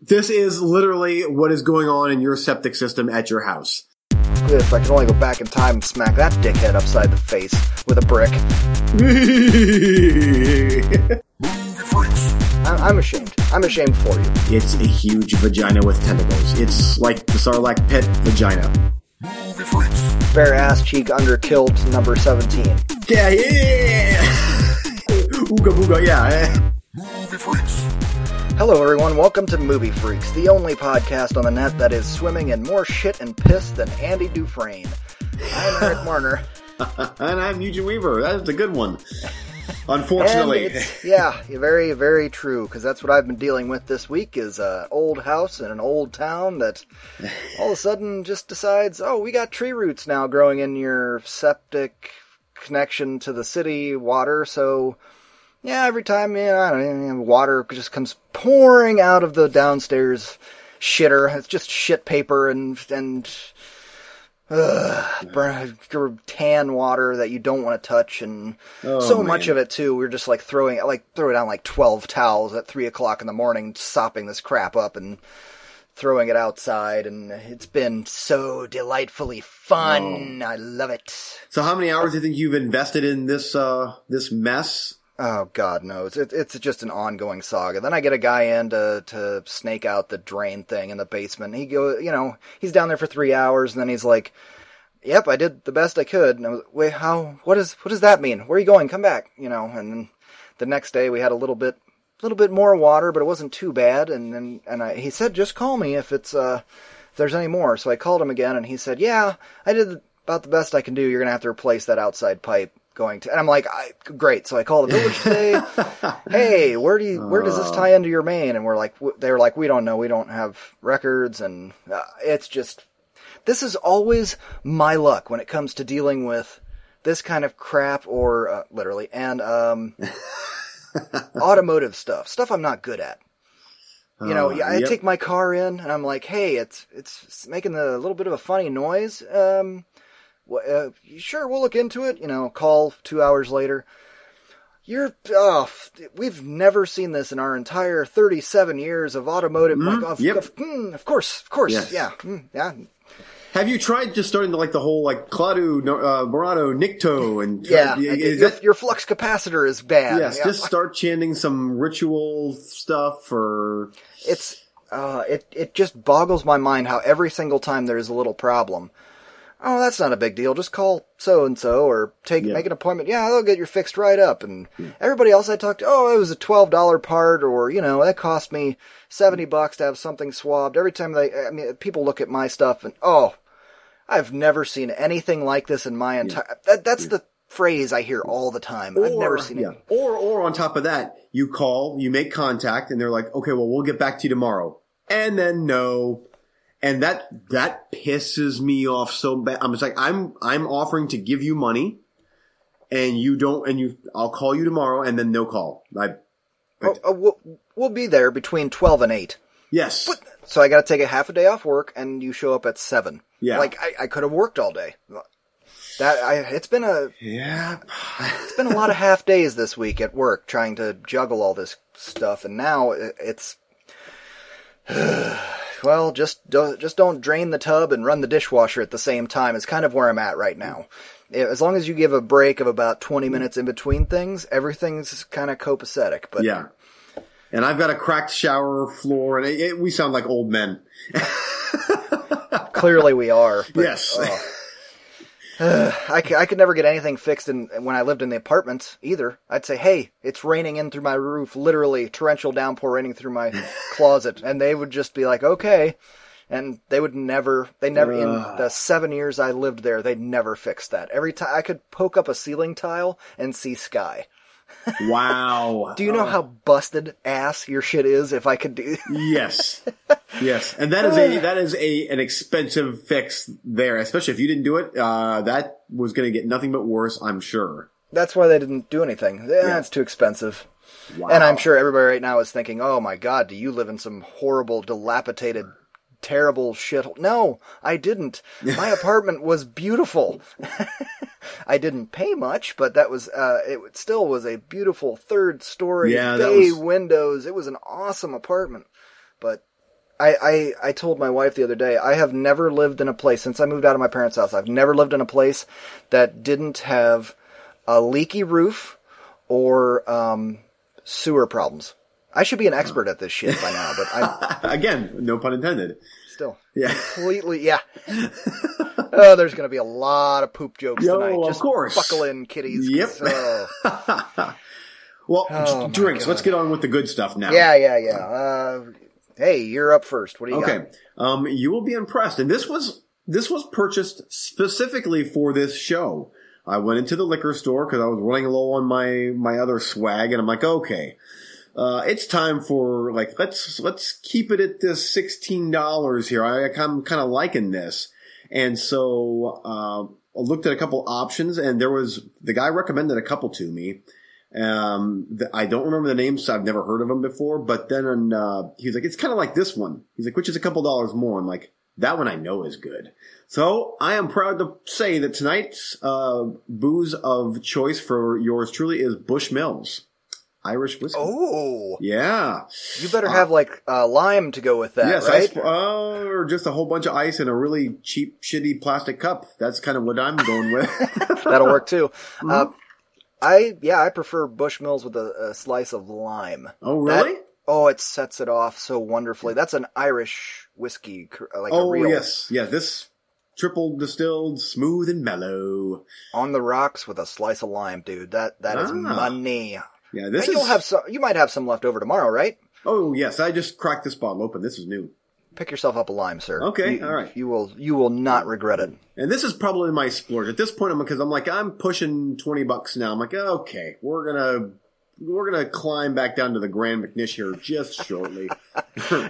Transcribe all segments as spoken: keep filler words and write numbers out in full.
This is literally what is going on in your septic system at your house. This, I can only go back in time and smack that dickhead upside the face with a brick. I'm ashamed. I'm ashamed for you. It's a huge vagina with tentacles. It's like the Sarlacc pit vagina. Bare ass cheek under kilt number seventeen. Yeah, yeah! Ooga booga, yeah. Hello everyone, welcome to Movie Freaks, the only podcast on the net that is swimming in more shit and piss than Andy Dufresne. I'm Eric Marner. And I'm Eugene Weaver. That's a good one. Unfortunately. Yeah, very, very true, because that's what I've been dealing with this week is an old house in an old town that all of a sudden just decides, oh, we got tree roots now growing in your septic connection to the city water, so... Yeah, every time, yeah, I don't know, water just comes pouring out of the downstairs shitter. It's just shit paper and and ugh, tan water that you don't want to touch, and oh, so man. Much of it too. We were just like throwing, like throwing down like twelve towels at three o'clock in the morning, sopping this crap up and throwing it outside, and it's been so delightfully fun. Oh. I love it. So, how many hours do you think you've invested in this uh, this mess? Oh, God knows. It, it's just an ongoing saga. Then I get a guy in to, to snake out the drain thing in the basement. He go, you know, he's down there for three hours, and then he's like, yep, I did the best I could. And I was like, wait, how, what is, what does that mean? Where are you going? Come back, you know. And then the next day we had a little bit, little bit more water, but it wasn't too bad. And then, and I, he said, just call me if it's, uh, if there's any more. So I called him again, and he said, yeah, I did about the best I can do. You're going to have to replace that outside pipe. Going to, and I'm like, I, great. So I call the village today. Hey, where do you, where does this tie into your main? And we're like, they were like, we don't know. We don't have records. And uh, it's just, this is always my luck when it comes to dealing with this kind of crap or uh, literally, and um, automotive stuff, stuff I'm not good at. You know, uh, I yep. take my car in and I'm like, hey, it's, it's making a little bit of a funny noise. Um, Uh, sure, we'll look into it. You know, call two hours later. You're, oh, we've never seen this in our entire thirty-seven years of automotive. Mm-hmm. Like, of, yep. of, mm, of course, of course, yes. yeah, mm, yeah. Have you tried just starting to like the whole like Cladu, uh, Barato, Nikto, and yeah, try, is your, that, your flux capacitor is bad. Yes, yeah. Just start chanting some ritual stuff, or it's uh, it it just boggles my mind how every single time there is a little problem. Oh, that's not a big deal. Just call so-and-so or take yeah. make an appointment. Yeah, they'll get you fixed right up. And yeah. everybody else I talked to, oh, it was a twelve dollars part or, you know, that cost me seventy bucks to have something swabbed. Every time they, I mean, people look at my stuff and, oh, I've never seen anything like this in my entire, yeah. that, that's yeah. the phrase I hear all the time. Or, I've never seen yeah. it. Or, or on top of that, you call, you make contact, and they're like, okay, well, we'll get back to you tomorrow. And then no. And that, that pisses me off so bad. I'm just like, I'm, I'm offering to give you money and you don't, and you, I'll call you tomorrow and then no call. I, I oh, oh, we'll, we'll be there between twelve and eight. Yes. But, so I got to take a half a day off work and you show up at seven. Yeah. Like I, I could have worked all day. That I, it's been a, yeah, it's been a lot of half days this week at work trying to juggle all this stuff. And now it, it's, well, just do, just don't drain the tub and run the dishwasher at the same time is kind of where I'm at right now. As long as you give a break of about twenty minutes in between things, everything's kind of copacetic. But yeah. And I've got a cracked shower floor, and it, it, we sound like old men. Clearly we are. But, yes. Uh, I, I could never get anything fixed in, when I lived in the apartments either. I'd say, hey, it's raining in through my roof, literally torrential downpour raining through my closet. And they would just be like, okay. And they would never, they never, uh. in the seven years I lived there, they never fixed that. Every time I could poke up a ceiling tile and see sky. Wow. Do you know uh. how busted ass your shit is if I could do? Yes. Yes, and that is a that is a an expensive fix there, especially if you didn't do it. Uh, that was going to get nothing but worse, I'm sure. That's why they didn't do anything. Eh, yeah. It's too expensive. Wow. And I'm sure everybody right now is thinking, oh my God, do you live in some horrible, dilapidated, terrible shithole? No, I didn't. My apartment was beautiful. I didn't pay much, but that was uh, it still was a beautiful third-story, yeah, bay was... windows. It was an awesome apartment, but... I, I, I told my wife the other day, I have never lived in a place, since I moved out of my parents' house, I've never lived in a place that didn't have a leaky roof or um, sewer problems. I should be an expert at this shit by now, but I... Again, no pun intended. Still. Yeah. Completely, yeah. Oh, there's going to be a lot of poop jokes Yo, tonight. Just of course. Buckle in, kiddies. Yep. Oh. Well, oh, drinks. Let's get on with the good stuff now. Yeah, yeah, yeah. Uh... Hey, you're up first. What do you okay. got? Okay, um, you will be impressed. And this was this was purchased specifically for this show. I went into the liquor store because I was running low on my, my other swag, and I'm like, okay, uh, it's time for like let's let's keep it at this sixteen dollars here. I, I'm kind of liking this, and so uh, I looked at a couple options, and there was the guy recommended a couple to me. Um, the, I don't remember the names, so I've never heard of them before, but then, uh, he's like, it's kind of like this one. He's like, which is a couple dollars more. I'm like, that one I know is good. So I am proud to say that tonight's, uh, booze of choice for yours truly is Bushmills. Irish whiskey. Oh. Yeah. You better uh, have like, uh, lime to go with that, yes, right? Yes, uh, or just a whole bunch of ice in a really cheap, shitty plastic cup. That's kind of what I'm going with. That'll work too. Mm-hmm. Uh, I yeah, I prefer Bushmills with a, a slice of lime. Oh, really? That, oh, it sets it off so wonderfully. That's an Irish whiskey, like oh, a real. Oh yes, yeah. This triple distilled, smooth and mellow, on the rocks with a slice of lime, dude. That that ah. is money. Yeah, this and is. You'll have some, you might have some left over tomorrow, right? Oh yes, I just cracked this bottle open. This is new. Pick yourself up a lime, sir. Okay, you, all right. You will you will not regret it. And this is probably my splurge. At this point, I'm because I'm like, I'm pushing twenty bucks now. I'm like, okay, we're going to we're gonna climb back down to the Grand McNish here just shortly.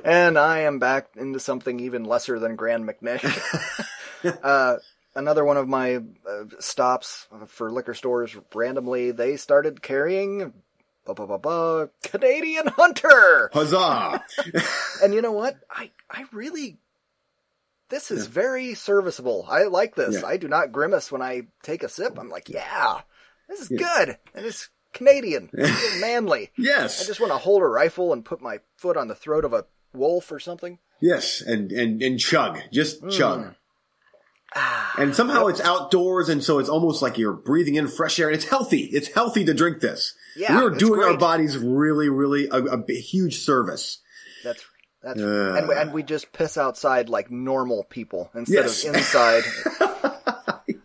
And I am back into something even lesser than Grand McNish. uh, another one of my uh, stops for liquor stores, randomly, they started carrying... Ba, ba, ba, Canadian Hunter! Huzzah! And you know what? I, I really... This is yeah. very serviceable. I like this. Yeah. I do not grimace when I take a sip. I'm like, yeah, this is yeah. good. And it's Canadian. It's manly. Yes. I just want to hold a rifle and put my foot on the throat of a wolf or something. Yes, and, and, and chug. Just mm. chug. And somehow it's outdoors, and so it's almost like you're breathing in fresh air, and it's healthy. It's healthy to drink this. Yeah, we're doing great. Our bodies really, really a, a huge service. That's that's, uh, and, we, and we just piss outside like normal people instead yes. of inside.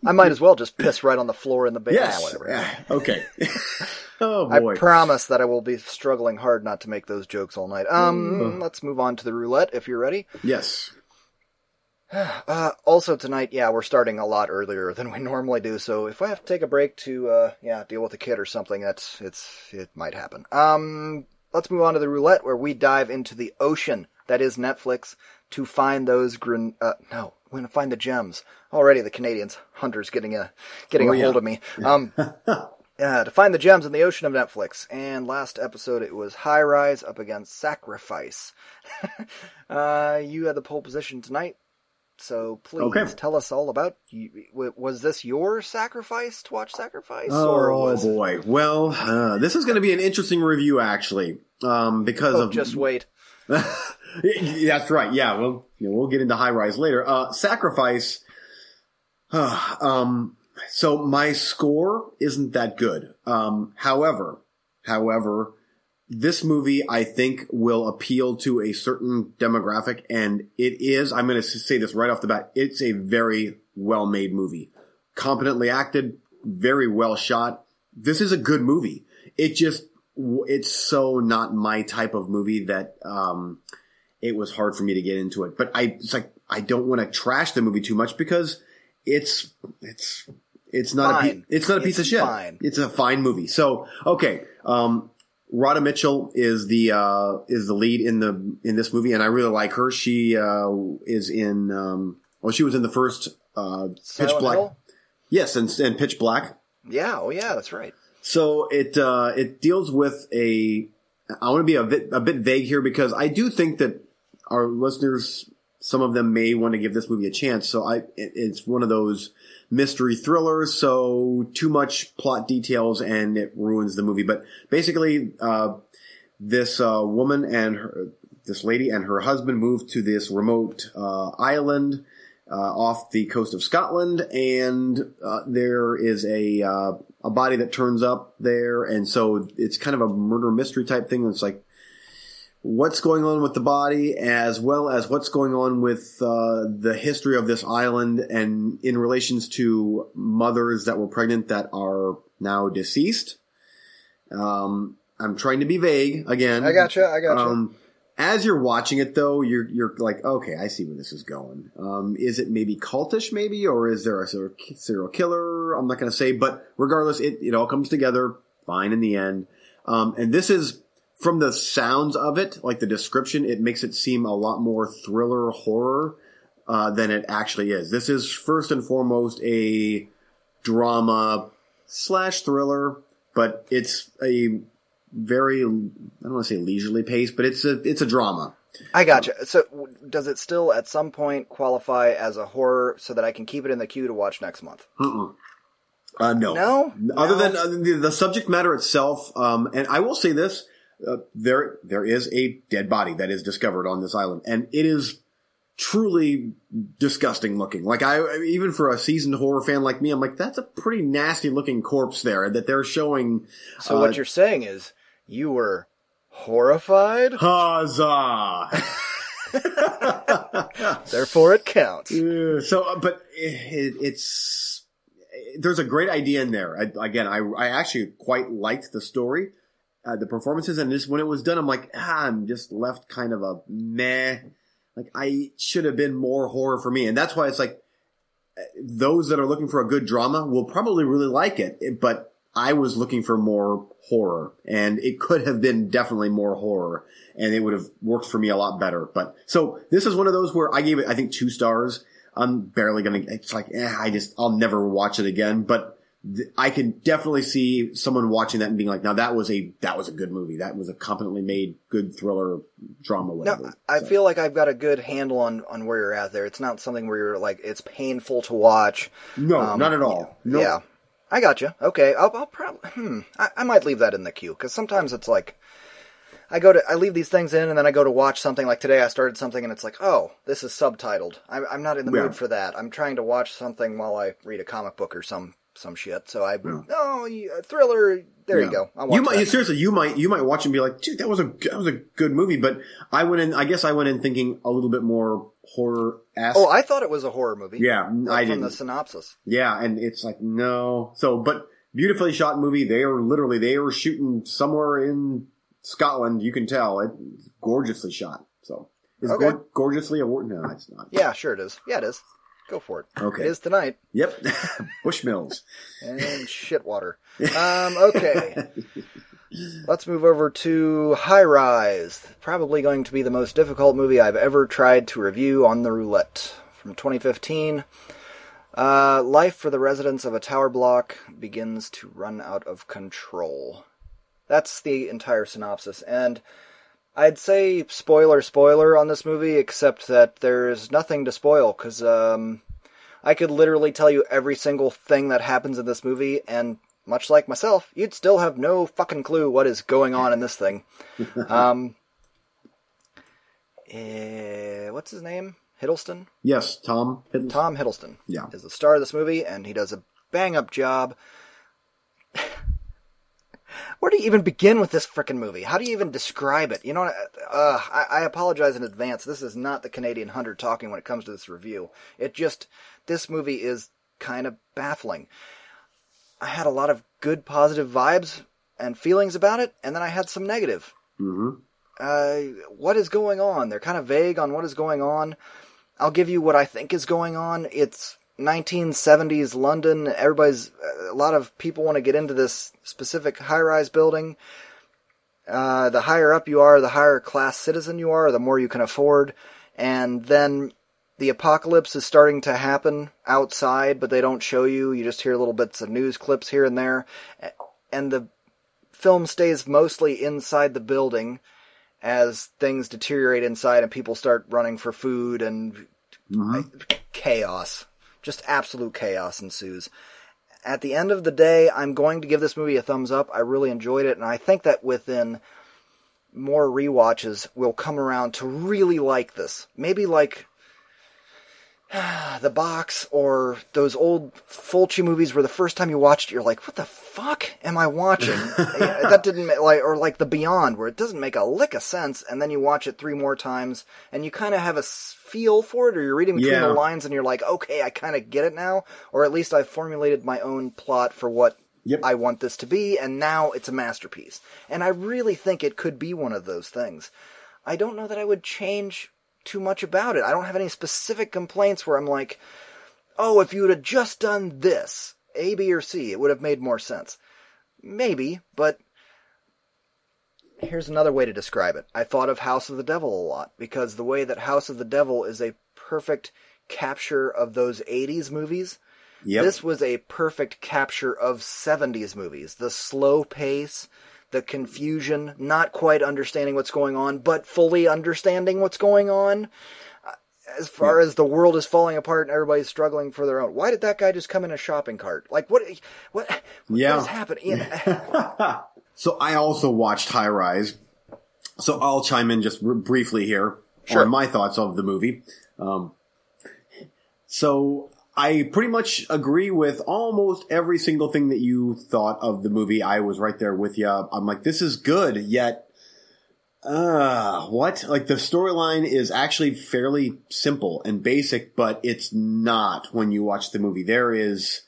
I might as well just piss right on the floor in the basement. Yes. Whatever. Yeah. Okay. Oh boy. I promise that I will be struggling hard not to make those jokes all night. Um, mm-hmm. Let's move on to the roulette if you're ready. Yes. Uh, also tonight, yeah, we're starting a lot earlier than we normally do, so if I have to take a break to, uh, yeah, deal with a kid or something, that's, it's, it might happen. Um, let's move on to the roulette where we dive into the ocean that is Netflix to find those, gren- uh, no, we're gonna find the gems. Already the Canadians, Hunter's getting a, getting oh, a yeah. hold of me. Um, uh, to find the gems in the ocean of Netflix. And last episode it was High Rise up against Sacrifice. uh, you had the pole position tonight. So please okay. tell us all about, was this your sacrifice to watch Sacrifice? Oh, or was... boy. Well, uh, this is going to be an interesting review, actually, um, because oh, of... just wait. That's right. Yeah, well, you know, we'll get into High Rise later. Uh, Sacrifice. Uh, um, so my score isn't that good. Um, however, however, this movie, I think, will appeal to a certain demographic, and it is, I'm going to say this right off the bat, it's a very well-made movie. Competently acted, very well shot. This is a good movie. It just, it's so not my type of movie that um, it was hard for me to get into it. But I, it's like, I don't want to trash the movie too much because it's, it's, it's not, a, it's not a piece it's of shit. Fine. It's a fine movie. So, okay, um... Rhoda Mitchell is the uh, is the lead in the in this movie, and I really like her. She uh, is in um, well, she was in the first uh, Pitch Black. Hill? Yes, and, and Pitch Black. Yeah, oh yeah, that's right. So it uh, it deals with a. I want to be a bit a bit vague here because I do think that our listeners, some of them may want to give this movie a chance. So I, it, it's one of those mystery thrillers. So too much plot details and it ruins the movie. But basically, uh, this uh, woman and her, this lady and her husband moved to this remote uh, island uh, off the coast of Scotland, and uh, there is a uh, a body that turns up there, and so it's kind of a murder mystery type thing. It's like, what's going on with the body, as well as what's going on with uh, the history of this island and in relations to mothers that were pregnant that are now deceased. Um, I'm trying to be vague again. I gotcha, I gotcha. Um, as you're watching it, though, you're you're like, okay, I see where this is going. Um, is it maybe cultish, maybe, or is there a serial killer? I'm not going to say, but regardless, it, it all comes together fine in the end. Um, and this is... From the sounds of it, like the description, it makes it seem a lot more thriller horror uh, than it actually is. This is first and foremost a drama slash thriller, but it's a very, I don't want to say leisurely pace, but it's a it's a drama. I gotcha. So does it still at some point qualify as a horror so that I can keep it in the queue to watch next month? Mm-mm. Uh, no. No? Other no. than uh, the, the subject matter itself, um, and I will say this, Uh, there, there is a dead body that is discovered on this island, and it is truly disgusting looking. Like, I, even for a seasoned horror fan like me, I'm like, that's a pretty nasty looking corpse there that they're showing. So uh, what you're saying is you were horrified? Huzzah! Therefore it counts. Yeah, so, uh, but it, it, it's, it, there's a great idea in there. I, again, I, I actually quite liked the story. Uh, the performances, and just when it was done, I'm like, ah, I'm just left kind of a meh. Like, I should have been more horror for me. And that's why it's like, those that are looking for a good drama will probably really like it. But I was looking for more horror, and it could have been definitely more horror, and it would have worked for me a lot better. But so this is one of those where I gave it, I think, two stars. I'm barely going to, it's like, eh, I just, I'll never watch it again. But I can definitely see someone watching that and being like, now that was a, that was a good movie. That was a competently made good thriller drama. Whatever. No, I so. feel like I've got a good handle on, on where you're at there. It's not something where you're like, it's painful to watch. No, um, not at all. Yeah. No. yeah. I got you. Okay. I'll, I'll probably, hmm. I, I might leave that in the queue. Cause sometimes it's like, I go to, I leave these things in and then I go to watch something. Like today I started something and it's like, oh, this is subtitled. I'm, I'm not in the yeah. mood for that. I'm trying to watch something while I read a comic book or something. Some shit. So I, yeah. oh, a thriller. There yeah. you go. I'll watch you might that. seriously, you might, you might watch and be like, dude, that was a, that was a good movie. But I went in, I guess I went in thinking a little bit more horror-esque. Oh, I thought it was a horror movie. Yeah, I didn't. From the synopsis. Yeah, and it's like no. So, but beautifully shot movie. They are literally they were shooting somewhere in Scotland. You can tell it's gorgeously shot. So is okay. go- gorgeously award? No, it's not. Yeah, sure it is. Yeah, it is. Go for it. Okay. It is tonight. Yep. Bushmills. And shit water. Um, okay. Let's move over to High Rise. Probably going to be the most difficult movie I've ever tried to review on the roulette. From twenty fifteen. Uh, life for the residents of a tower block begins to run out of control. That's the entire synopsis. And I'd say spoiler, spoiler on this movie, except that there's nothing to spoil, because um, I could literally tell you every single thing that happens in this movie, and much like myself, you'd still have no fucking clue what is going on in this thing. um, eh, what's his name? Hiddleston? Yes, Tom Hiddleston. Tom Hiddleston yeah. is the star of this movie, and he does a bang-up job. Where do you even begin with this frickin' movie? How do you even describe it? You know, uh, I, I apologize in advance. This is not the Canadian Hunter talking when it comes to this review. It just, this movie is kind of baffling. I had a lot of good, positive vibes and feelings about it, and then I had some negative. Mm-hmm. Uh, what is going on? They're kind of vague on what is going on. I'll give you what I think is going on. It's nineteen seventies London. Everybody's a lot of people want to get into this specific high-rise building. Uh, the higher up you are, the higher class citizen you are, the more you can afford. And then the apocalypse is starting to happen outside, but they don't show you. You just hear little bits of news clips here and there. And the film stays mostly inside the building as things deteriorate inside and people start running for food and mm-hmm. chaos. Just absolute chaos ensues. At the end of the day, I'm going to give this movie a thumbs up. I really enjoyed it, and I think that within more rewatches will come around to really like this. Maybe like The Box or those old Fulci movies where the first time you watched it, you're like, what the fuck am I watching? That didn't make, like, or like The Beyond, where it doesn't make a lick of sense, and then you watch it three more times, and you kind of have a feel for it, or you're reading between yeah. the lines, and you're like, okay, I kind of get it now, or at least I've formulated my own plot for what yep. I want this to be, and now it's a masterpiece. And I really think it could be one of those things. I don't know that I would change too much about it. I don't have any specific complaints where I'm like, oh, if you would have just done this, A, B, or C, it would have made more sense. Maybe, but here's another way to describe it. I thought of House of the Devil a lot, because the way that House of the Devil is a perfect capture of those eighties movies, yep. this was a perfect capture of seventies movies. The slow pace, the confusion, not quite understanding what's going on, but fully understanding what's going on, as far yeah. as the world is falling apart and everybody's struggling for their own. Why did that guy just come in a shopping cart? Like, what What? what yeah. is happening? So I also watched High Rise, so I'll chime in just r- briefly here sure. on my thoughts of the movie. Um, so I pretty much agree with almost every single thing that you thought of the movie. I was right there with you. I'm like, this is good, yet, uh, what? Like, the storyline is actually fairly simple and basic, but it's not when you watch the movie. There is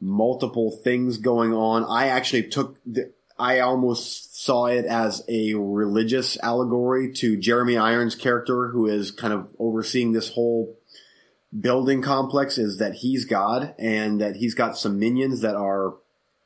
multiple things going on. I actually took, the, I almost saw it as a religious allegory to Jeremy Irons' character, who is kind of overseeing this whole building complex, is that he's God and that he's got some minions that are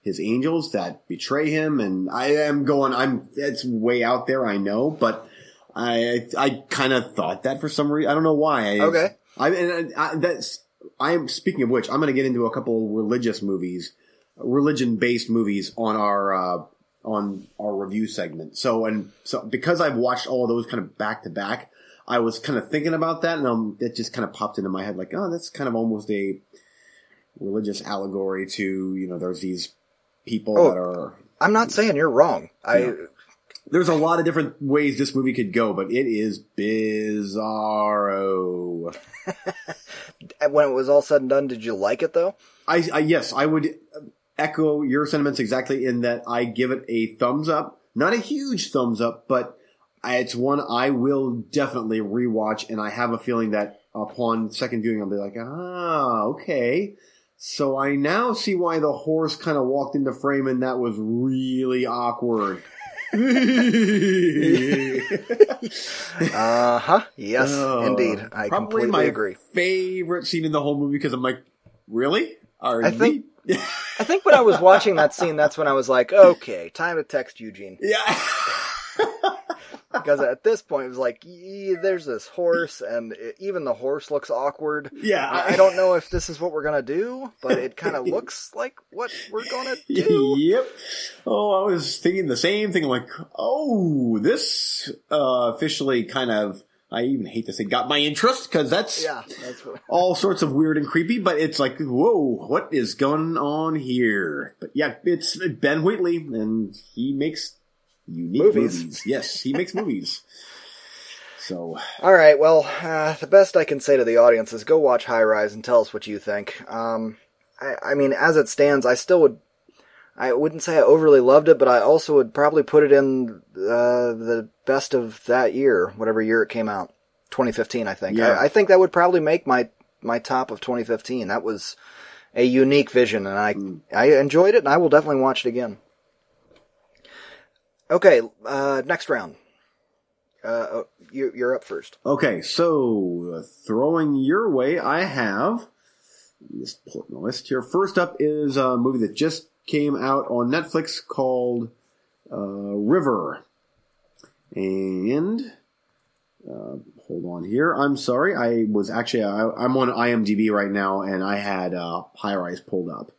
his angels that betray him. And I am going, I'm, it's way out there, I know, but I, I kind of thought that for some reason. I don't know why. I, okay. I, and I, I, that's, I'm speaking of which, I'm going to get into a couple religious movies, religion based movies on our, uh, on our review segment. So, and so because I've watched all those kind of back to back, I was kind of thinking about that, and um, it just kind of popped into my head like, oh, that's kind of almost a religious allegory to, you know, there's these people oh, that are... I'm not saying you're wrong. I you know, There's a lot of different ways this movie could go, but it is bizarro. When it was all said and done, did you like it, though? I, I Yes, I would echo your sentiments exactly in that I give it a thumbs up. Not a huge thumbs up, but it's one I will definitely rewatch, and I have a feeling that upon second viewing, I'll be like, ah, okay. So I now see why the horse kind of walked into frame, and that was really awkward. uh-huh. Yes, uh, indeed. I completely my agree. Favorite scene in the whole movie, because I'm like, really? Are I think... I think when I was watching that scene, that's when I was like, okay, time to text Eugene. Yeah. Because at this point, it was like, there's this horse, and it, even the horse looks awkward. Yeah. I, I don't know if this is what we're going to do, but it kind of looks like what we're going to do. Yep. Oh, I was thinking the same thing. I'm like, oh, this uh, officially kind of, I even hate this thing, got my interest, because that's, yeah, that's what... all sorts of weird and creepy, but it's like, whoa, what is going on here? But yeah, it's Ben Wheatley, and he makes... Unique movies. movies. Yes, he makes movies. So, all right. Well, uh, the best I can say to the audience is go watch High Rise and tell us what you think. Um, I, I mean, as it stands, I still would. I wouldn't say I overly loved it, but I also would probably put it in uh, the best of that year, whatever year it came out, twenty fifteen. I think. Yeah. I, I think that would probably make my my top of twenty fifteen. That was a unique vision, and I mm. I enjoyed it, and I will definitely watch it again. Okay, uh, next round. Uh, you, you're up first. Okay, so throwing your way, I have, let's pull up my list here. First up is a movie that just came out on Netflix called uh, River. And uh, hold on here. I'm sorry. I was actually, I, I'm on IMDb right now, and I had uh, High Rise pulled up.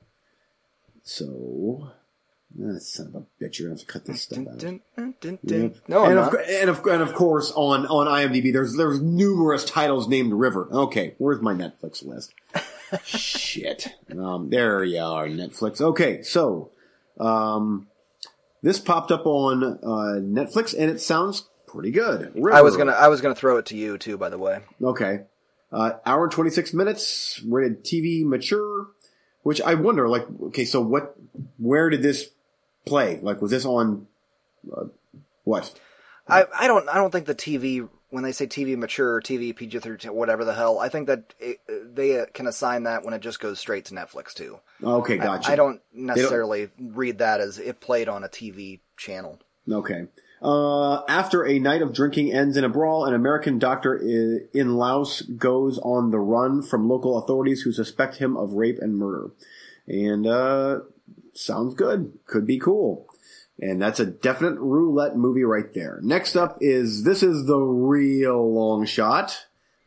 So... That son of a bitch, you're going to have to cut this stuff out. Dun, dun, dun, dun. Yep. No, and of, and, of, and of course, on, on IMDb, there's there's numerous titles named River. Okay, where's my Netflix list? Shit. Um, there you are, Netflix. Okay, so um, This popped up on uh, Netflix, and it sounds pretty good. River. I was gonna, I was gonna throw it to you too, by the way. Okay, uh, hour and twenty-six minutes, rated T V mature. Which I wonder, like, okay, so what? Where did this play? Like, was this on uh, what? I, I don't, I don't think the T V. When they say T V mature, T V P G thirteen, whatever the hell, I think that it, they can assign that when it just goes straight to Netflix, too. Okay, gotcha. I, I don't necessarily don't... read that as it played on a T V channel. Okay. Uh, after a night of drinking ends in a brawl, an American doctor in Laos goes on the run from local authorities who suspect him of rape and murder. And uh, sounds good. Could be cool. And that's a definite roulette movie right there. Next up is, this is the real long shot.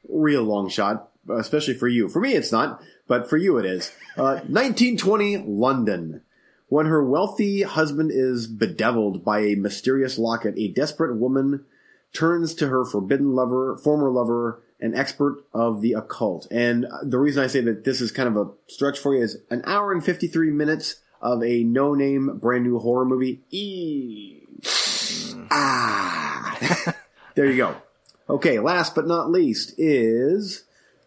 Real long shot, especially for you. For me, it's not, but for you it is. Uh, nineteen twenty London. When her wealthy husband is bedeviled by a mysterious locket, a desperate woman turns to her forbidden lover, former lover, an expert of the occult. And the reason I say that this is kind of a stretch for you is an hour and fifty-three minutes of a no-name brand new horror movie. E- ah. There you go. Okay, last but not least is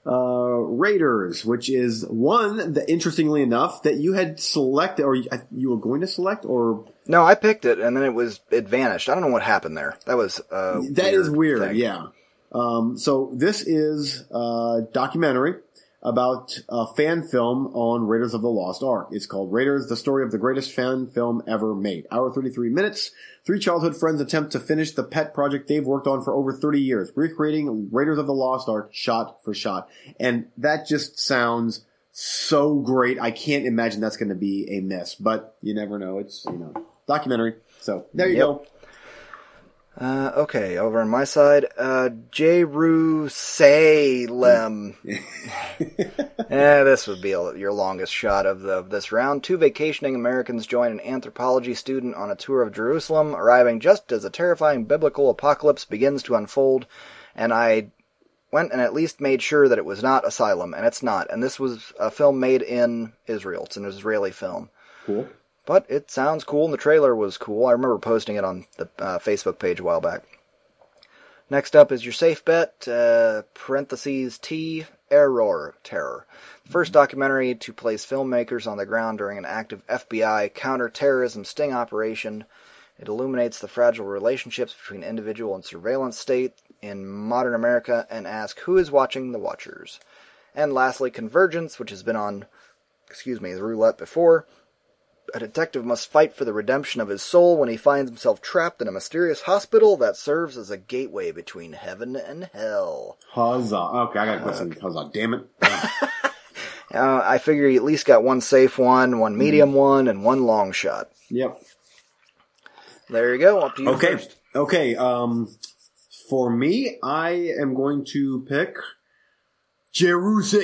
uh, Raiders, which is one that, interestingly enough, that you had selected, or you were going to select, or... No, I picked it, and then it was it vanished. I don't know what happened there. That was a That weird is weird, thing. Yeah. Um, so this is a documentary about a fan film on Raiders of the Lost Ark. It's called Raiders, the story of the greatest fan film ever made. Hour thirty-three minutes. Three childhood friends attempt to finish the pet project they've worked on for over thirty years, recreating Raiders of the Lost Ark shot for shot. And that just sounds so great. I can't imagine that's going to be a miss, but you never know. It's, you know, documentary. So there you yep. go. Uh, okay, over on my side, uh, Jerusalem. eh, this would be a, your longest shot of the of this round. Two vacationing Americans join an anthropology student on a tour of Jerusalem, arriving just as a terrifying biblical apocalypse begins to unfold, and I went and at least made sure that it was not Asylum, and it's not. And this was a film made in Israel. It's an Israeli film. Cool. But it sounds cool, and the trailer was cool. I remember posting it on the uh, Facebook page a while back. Next up is your safe bet, uh, parentheses T, Error, Terror. The first documentary to place filmmakers on the ground during an active F B I counterterrorism sting operation. It illuminates the fragile relationships between individual and surveillance state in modern America and asks, who is watching the watchers? And lastly, Convergence, which has been on, excuse me, the roulette before. A detective must fight for the redemption of his soul when he finds himself trapped in a mysterious hospital that serves as a gateway between heaven and hell. Huzzah. Okay, I got a question. Okay. Huzzah. Damn it. uh, I figure you at least got one safe one, one medium mm. one, and one long shot. Yep. There you go. Up to you okay. first. Okay. Um, for me, I am going to pick Jerusalem.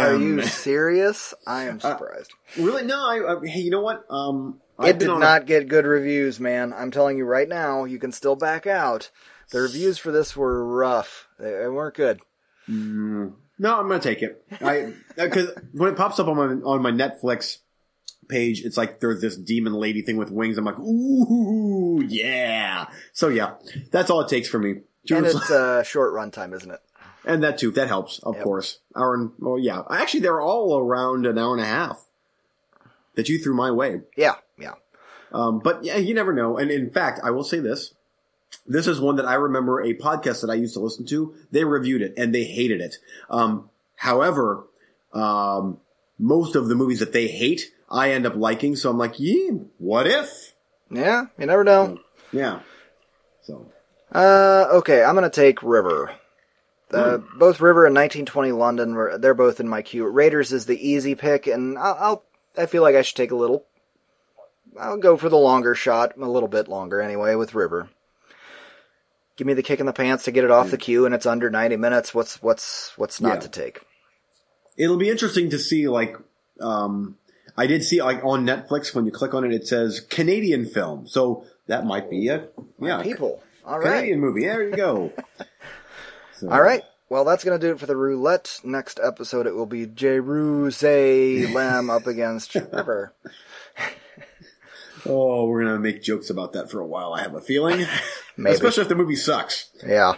Are you serious? I am surprised. Uh, really? No. I, I, hey, you know what? Um, I've it did not a... get good reviews, man. I'm telling you right now, you can still back out. The reviews for this were rough. They, they weren't good. Mm, no, I'm going to take it. I because when it pops up on my on my Netflix page, it's like there's this demon lady thing with wings. I'm like, ooh, yeah. So yeah, that's all it takes for me. Jerusalem. And it's a short runtime, isn't it? And that too, that helps, of yep. course. Hour and, well, yeah. Actually, they're all around an hour and a half that you threw my way. Yeah, yeah. Um, but yeah, you never know. And in fact, I will say this. This is one that I remember a podcast that I used to listen to. They reviewed it and they hated it. Um, however, um, most of the movies that they hate, I end up liking. So I'm like, yeah, what if? Yeah, you never know. Yeah. So. Uh, okay, I'm going to take River. Uh, both River and nineteen twenty London, were, they're both in my queue. Raiders is the easy pick, and I'll, I'll, I feel like I should take a little, I'll go for the longer shot, a little bit longer anyway, with River. Give me the kick in the pants to get it off the queue, and it's under ninety minutes. What's, what's, what's not yeah. to take? It'll be interesting to see, like, um, I did see, like, on Netflix, when you click on it, it says Canadian film. So that might be it. Yeah. People. All right. Canadian movie. There you go. So. All right. Well, that's going to do it for the roulette. Next episode, it will be Jerusalem up against River. Oh, we're going to make jokes about that for a while, I have a feeling. Maybe. Especially if the movie sucks. Yeah.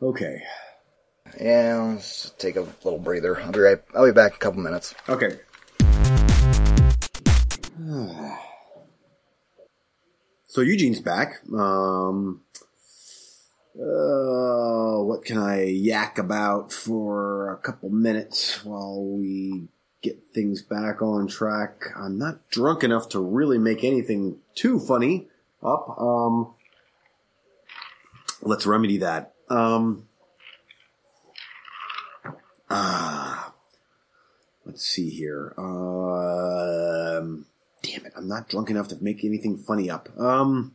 Okay. Yeah, let's take a little breather. I'll be right. I'll be back in a couple minutes. Okay. So Eugene's back. Um, uh, what can I yak about for a couple minutes while we get things back on track? I'm not drunk enough to really make anything too funny up. Um, let's remedy that. Um, ah, let's see here. Um, damn it, I'm not drunk enough to make anything funny up. Um,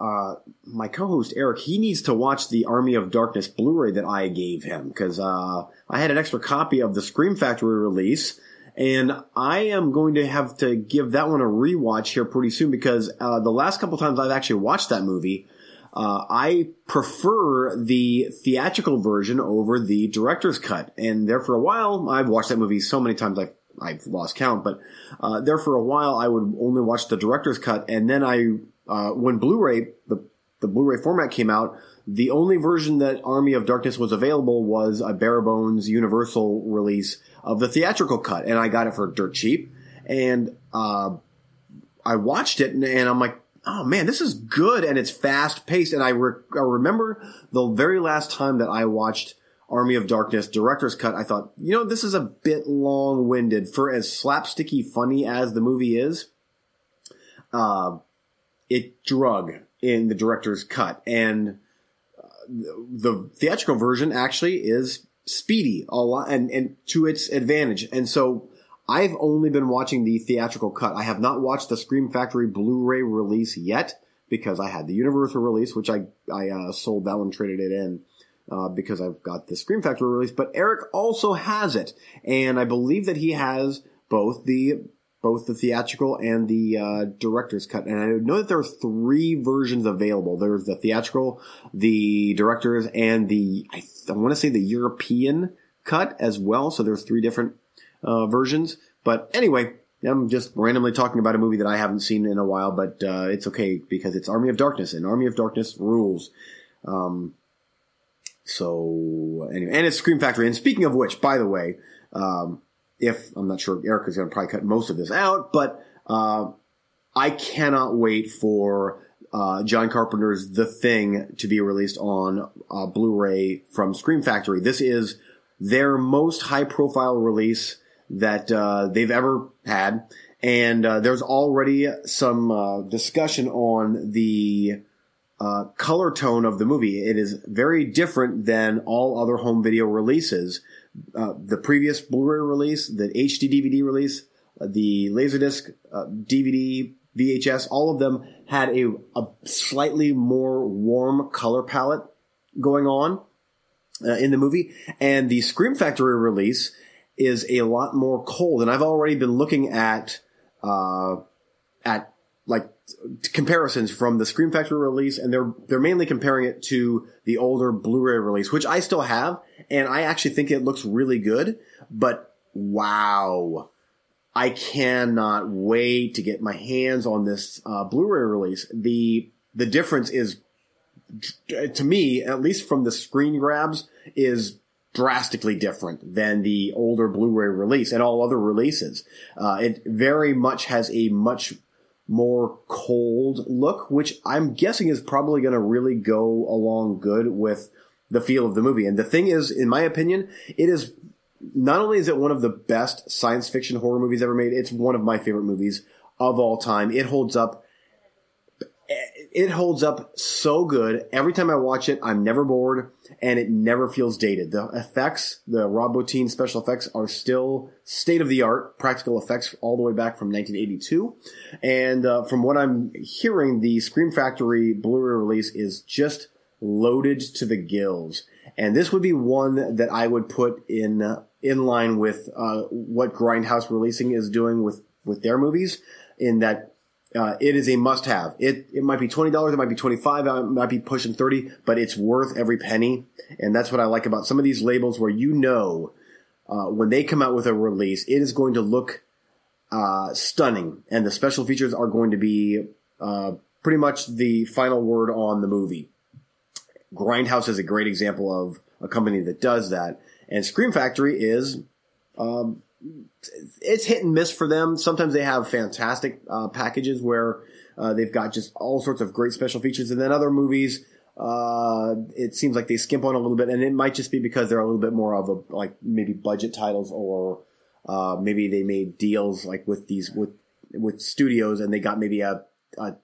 uh, my co-host Eric, he needs to watch the Army of Darkness Blu-ray that I gave him because uh, I had an extra copy of the Scream Factory release, and I am going to have to give that one a rewatch here pretty soon because uh, the last couple times I've actually watched that movie. Uh, I prefer the theatrical version over the director's cut. And there for a while, I've watched that movie so many times I've, I've lost count, but uh, there for a while I would only watch the director's cut. And then I, uh, when Blu-ray, the, the Blu-ray format came out, the only version that Army of Darkness was available was a bare bones Universal release of the theatrical cut. And I got it for dirt cheap. And uh, I watched it and, and I'm like, oh, man, this is good, and it's fast-paced, and I, re- I remember the very last time that I watched Army of Darkness Director's Cut, I thought, you know, this is a bit long-winded. For as slapsticky funny as the movie is, uh, it drug in the Director's Cut, and uh, the theatrical version actually is speedy a lot, and, and to its advantage, and so I've only been watching the theatrical cut. I have not watched the Scream Factory Blu-ray release yet because I had the Universal release, which I, I uh, sold that one, traded it in uh, because I've got the Scream Factory release. But Eric also has it, and I believe that he has both the both the theatrical and the uh, director's cut. And I know that there are three versions available. There's the theatrical, the director's, and the I, I want to say the European cut as well. So there's three different Uh, versions. But anyway, I'm just randomly talking about a movie that I haven't seen in a while, but uh, it's okay because it's Army of Darkness, and Army of Darkness rules. Um, so, anyway, and it's Scream Factory. And speaking of which, by the way, um, if I'm not sure, Eric is going to probably cut most of this out, but uh, I cannot wait for uh, John Carpenter's The Thing to be released on uh, Blu-ray from Scream Factory. This is their most high-profile release that uh, they've ever had. And uh, there's already some uh, discussion on the uh, color tone of the movie. It is very different than all other home video releases. Uh, the previous Blu-ray release, the H D D V D release, the Laserdisc, uh, D V D, V H S, all of them had a, a slightly more warm color palette going on uh, in the movie. And the Scream Factory release is a lot more cold, and I've already been looking at uh, at like t- comparisons from the Scream Factory release, and they're they're mainly comparing it to the older Blu-ray release, which I still have, and I actually think it looks really good. But wow, I cannot wait to get my hands on this uh, Blu-ray release. the The difference is, to me, at least from the screen grabs, is drastically different than the older Blu-ray release and all other releases. Uh, it very much has a much more cold look, which I'm guessing is probably going to really go along good with the feel of the movie. And the thing is, in my opinion, it is not only is it one of the best science fiction horror movies ever made, it's one of my favorite movies of all time. It holds up. It holds up so good. Every time I watch it, I'm never bored, and it never feels dated. The effects, the Rob Bottin special effects, are still state-of-the-art practical effects all the way back from nineteen eighty-two. And uh, from what I'm hearing, the Scream Factory Blu-ray release is just loaded to the gills. And this would be one that I would put in uh, in line with uh, what Grindhouse Releasing is doing with, with their movies, in that Uh, it is a must-have. It it might be twenty dollars, it might be twenty-five dollars, it might be pushing thirty dollars, but it's worth every penny. And that's what I like about some of these labels where you know uh, when they come out with a release, it is going to look uh, stunning. And the special features are going to be uh, pretty much the final word on the movie. Grindhouse is a great example of a company that does that. And Scream Factory is um, it's hit and miss for them. Sometimes they have fantastic uh, packages where uh, they've got just all sorts of great special features. And then other movies, uh, it seems like they skimp on a little bit. And it might just be because they're a little bit more of a like maybe budget titles, or uh, maybe they made deals like with these with with studios, and they got maybe a, a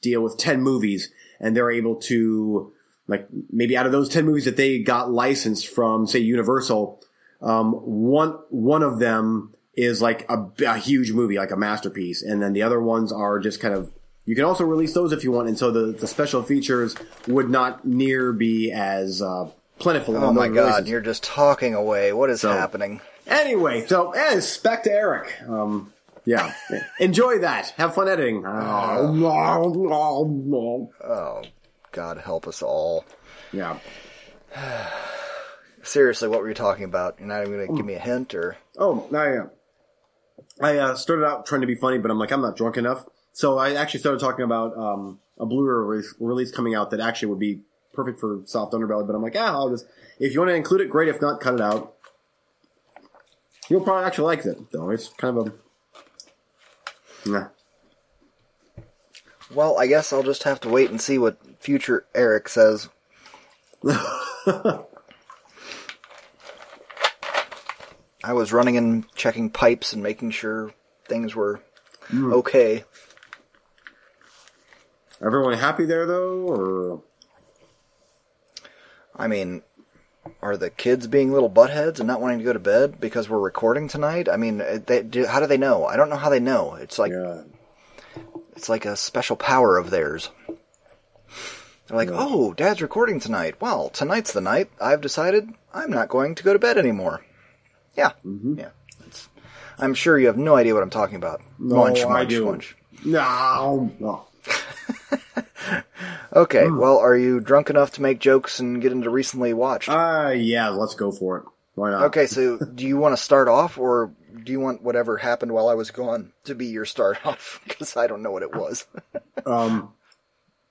deal with ten movies, and they're able to. Like maybe out of those ten movies that they got licensed from, say, Universal, um, one one of them is like a, a huge movie, like a masterpiece. And then the other ones are just kind of – you can also release those if you want. And so the, the special features would not near be as uh, plentiful. Oh, my God. Releases. You're just talking away. What is so, happening? Anyway, so eh, back to Eric. Um, yeah. Enjoy that. Have fun editing. Oh, no, no, no. Oh. God help us all. Yeah. Seriously, what were you talking about? You're not even going to give me a hint, or? Oh, I, uh, I uh, started out trying to be funny, but I'm like, I'm not drunk enough. So I actually started talking about um, a Blu-ray release coming out that actually would be perfect for soft underbelly. But I'm like, ah, I'll just, if you want to include it, great. If not, cut it out. You'll probably actually like it, though. It's kind of a, nah. Well, I guess I'll just have to wait and see what future Eric says. I was running and checking pipes and making sure things were mm. okay. Everyone happy there, though? Or I mean, are the kids being little buttheads and not wanting to go to bed because we're recording tonight? I mean, they, do, how do they know? I don't know how they know. It's like... Yeah. It's like a special power of theirs. They're like, oh, Dad's recording tonight. Well, tonight's the night. I've decided I'm not going to go to bed anymore. Yeah. Mm-hmm. Yeah. It's, I'm sure you have no idea what I'm talking about. No, munch, I munch, do. munch. No. no. Okay. Mm. Well, are you drunk enough to make jokes and get into recently watched? Uh, yeah, let's go for it. Why not? Okay, so do you want to start off, or... do you want whatever happened while I was gone to be your start off? Because I don't know what it was. um,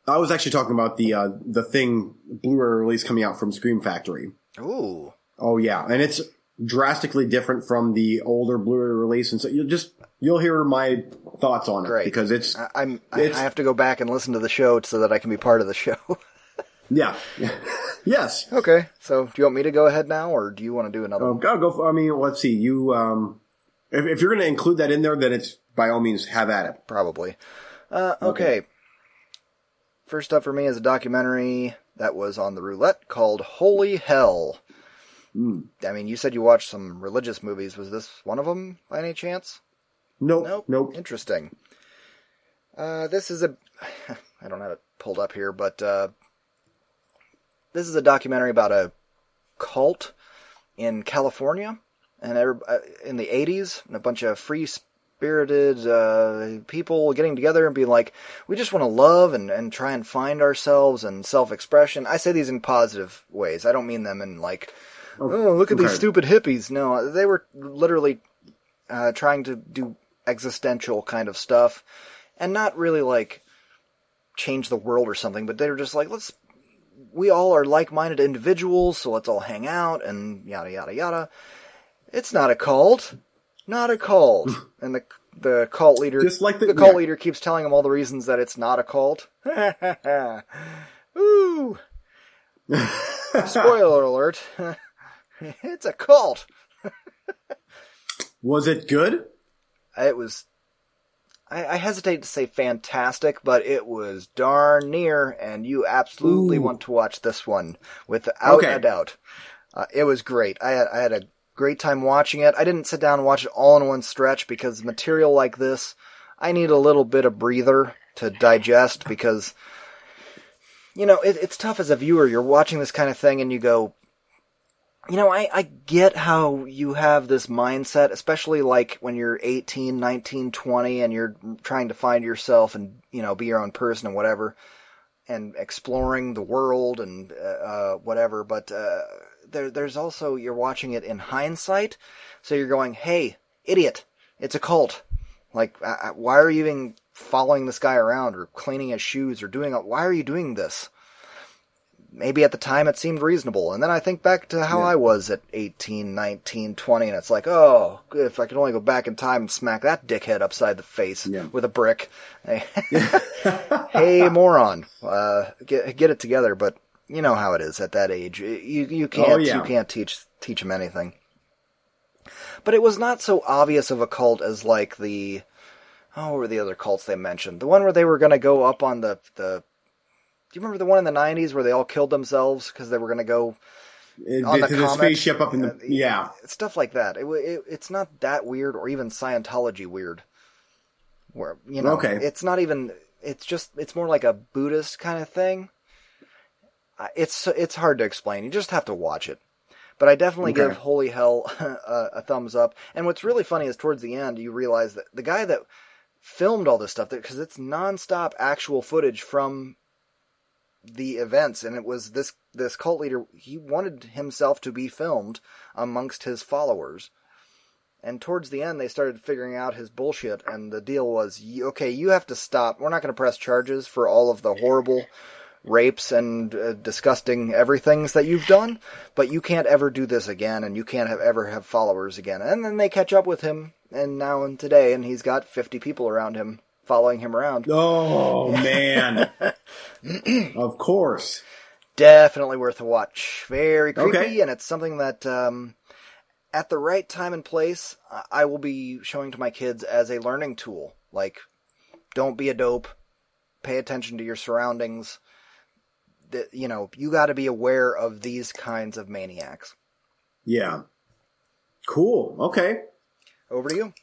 I was actually talking about the uh, the Thing Blu-ray release coming out from Scream Factory. Ooh. Oh, yeah. And it's drastically different from the older Blu-ray release. And so you'll just you'll hear my thoughts on it. Great. Because it's I, I'm, it's... I have to go back and listen to the show so that I can be part of the show. Yeah. Yes. Okay. So do you want me to go ahead now, or do you want to do another um, one? I'll go for, I mean, let's see. You... Um, If, if you're going to include that in there, then it's, by all means, have at it. Probably. Uh, okay. okay. First up for me is a documentary that was on the roulette called Holy Hell. Mm. I mean, you said you watched some religious movies. Was this one of them, by any chance? Nope. Nope. nope. Interesting. Uh, this is a... I don't have it pulled up here, but... Uh, this is a documentary about a cult in California. And in the eighties, and a bunch of free-spirited uh, people getting together and being like, we just want to love and, and try and find ourselves and self-expression. I say these in positive ways. I don't mean them in like, oh, look at okay. these stupid hippies. No, they were literally uh, trying to do existential kind of stuff and not really like change the world or something, but they were just like, let's, we all are like-minded individuals, so let's all hang out and yada, yada, yada. It's not a cult, not a cult, and the the cult leader Just like the, the cult yeah. leader keeps telling him all the reasons that it's not a cult. Ooh, spoiler alert! It's a cult. Was it good? It was. I, I hesitate to say fantastic, but it was darn near, and you absolutely Ooh. want to watch this one without okay. a doubt. Uh, it was great. I had, I had a. great time watching it. I didn't sit down and watch it all in one stretch because material like this, I need a little bit of breather to digest because, you know, it, it's tough as a viewer. You're watching this kind of thing and you go, you know, I, I get how you have this mindset, especially like when you're eighteen, nineteen, twenty and you're trying to find yourself and, you know, be your own person and whatever and exploring the world and uh, whatever. But, uh, There, there's also, you're watching it in hindsight, so you're going, hey, idiot, it's a cult. Like, I, I, why are you even following this guy around or cleaning his shoes or doing... Why are you doing this? Maybe at the time it seemed reasonable. And then I think back to how yeah. I was at eighteen, nineteen, twenty, and it's like, oh, if I could only go back in time and smack that dickhead upside the face yeah. with a brick. Hey, moron, uh, get, get it together. But you know how it is at that age. You, you can't, oh, yeah. you can't teach, teach him anything. But it was not so obvious of a cult as like the, oh, what were the other cults they mentioned? The one where they were going to go up on the, the, do you remember the one in the nineties where they all killed themselves because they were going to go on the, the, the spaceship up in the... Yeah. Stuff like that. It, it, it's not that weird or even Scientology weird. Where, you know, okay. It's not even... It's just... It's more like a Buddhist kind of thing. It's it's hard to explain. You just have to watch it. But I definitely okay. give Holy Hell a, a thumbs up. And what's really funny is towards the end, you realize that the guy that filmed all this stuff, because it's nonstop actual footage from... the events, and it was this this cult leader. He wanted himself to be filmed amongst his followers, and towards the end they started figuring out his bullshit, and the deal was, okay, you have to stop. We're not going to press charges for all of the horrible rapes and uh, disgusting everythings that you've done, but you can't ever do this again, and you can't have, ever have followers again. And then they catch up with him, and now and today, and he's got fifty people around him following him around. Oh, man. Of course. Definitely worth a watch. Very creepy, okay. And it's something that um, at the right time and place, I will be showing to my kids as a learning tool. Like, don't be a dope. Pay attention to your surroundings. The, you know, you got to be aware of these kinds of maniacs. Yeah. Cool. Okay. Over to you.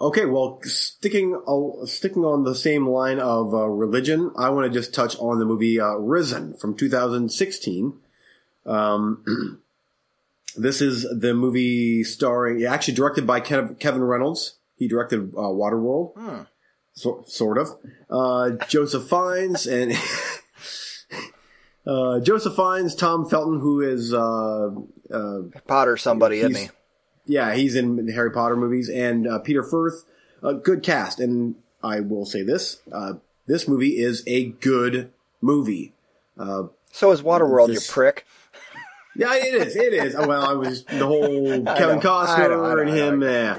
Okay, well, sticking uh, sticking on the same line of uh, religion, I want to just touch on the movie uh, Risen from two thousand sixteen. Um, this is the movie starring, actually directed by Kev- Kevin Reynolds. He directed uh, Waterworld, hmm. so, sort of. Uh, Joseph Fiennes and uh, Joseph Fiennes, Tom Felton, who is uh, uh, Potter, somebody, isn't he? Yeah, he's in the Harry Potter movies, and uh, Peter Firth, a good cast. And I will say this, uh, this movie is a good movie. Uh, so is Waterworld, this... you prick. Yeah, it is, it is. Well, I was the whole Kevin Costner and him. Yeah.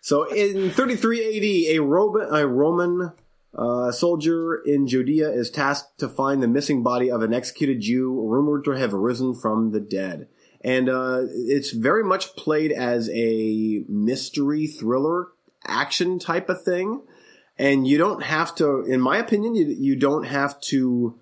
So in thirty-three A D, a, Roman, a Roman uh, soldier in Judea is tasked to find the missing body of an executed Jew rumored to have arisen from the dead. And uh, it's very much played as a mystery thriller action type of thing. And you don't have to, in my opinion, you, you don't have to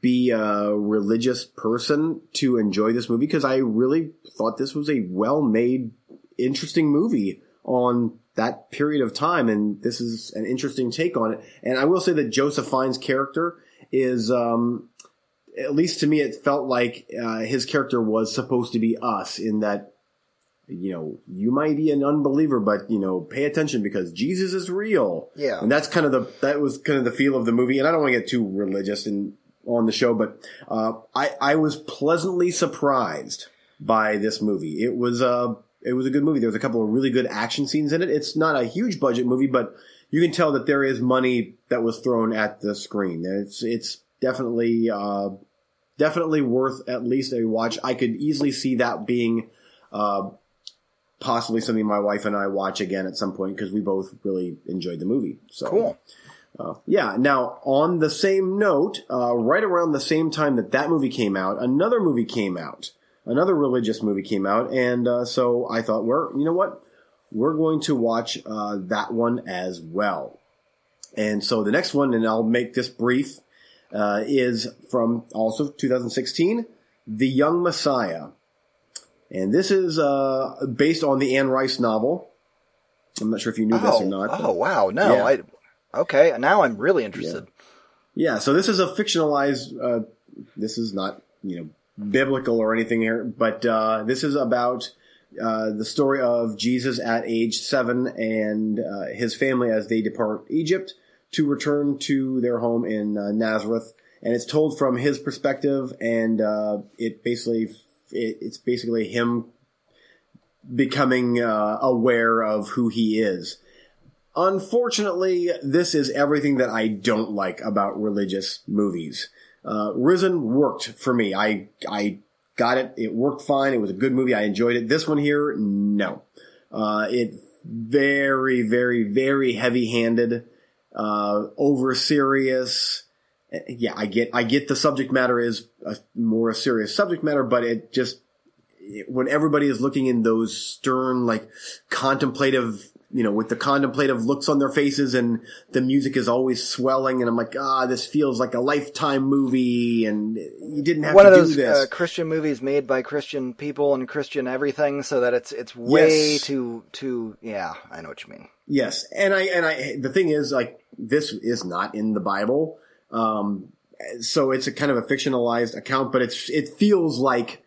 be a religious person to enjoy this movie, because I really thought this was a well-made, interesting movie on that period of time. And this is an interesting take on it. And I will say that Joseph Fiennes' character is... Um, at least to me, it felt like uh, his character was supposed to be us, in that, you know, you might be an unbeliever, but, you know, pay attention because Jesus is real. Yeah. And that's kind of the, that was kind of the feel of the movie. And I don't want to get too religious in, on the show, but uh, I, I was pleasantly surprised by this movie. It was, uh, it was a good movie. There was a couple of really good action scenes in it. It's not a huge budget movie, but you can tell that there is money that was thrown at the screen. It's, it's, Definitely, uh, definitely worth at least a watch. I could easily see that being uh, possibly something my wife and I watch again at some point, because we both really enjoyed the movie. So, cool. Uh, yeah. Now, on the same note, uh, right around the same time that that movie came out, another movie came out, another religious movie came out, and uh, so I thought, well, you know what, we're going to watch uh, that one as well. And so the next one, and I'll make this brief. Uh, is from also two thousand sixteen, The Young Messiah. And this is uh, based on the Anne Rice novel. I'm not sure if you knew oh, this or not. Oh, but, wow. No. Yeah. I, okay. Now I'm really interested. Yeah. yeah so this is a fictionalized, uh, this is not, you know, biblical or anything here, but uh, this is about uh, the story of Jesus at age seven and uh, his family as they depart Egypt to return to their home in uh, Nazareth, and it's told from his perspective, and uh, it basically it, it's basically him becoming uh, aware of who he is. Unfortunately, this is everything that I don't like about religious movies. Uh, Risen worked for me. I I got it. It worked fine. It was a good movie. I enjoyed it. This one here, no. Uh, it very, very, very heavy-handed, uh, over-serious. Yeah, I get I get the subject matter is a more serious subject matter, but it just, it, when everybody is looking in those stern, like, contemplative, you know, with the contemplative looks on their faces and the music is always swelling, and I'm like, ah, this feels like a Lifetime movie, and you didn't have One to do those, this. One of those Christian movies made by Christian people and Christian everything, so that it's it's way yes. too, too, yeah, I know what you mean. Yes, and I and I the thing is, like, this is not in the Bible, um, so it's a kind of a fictionalized account, but it's it feels like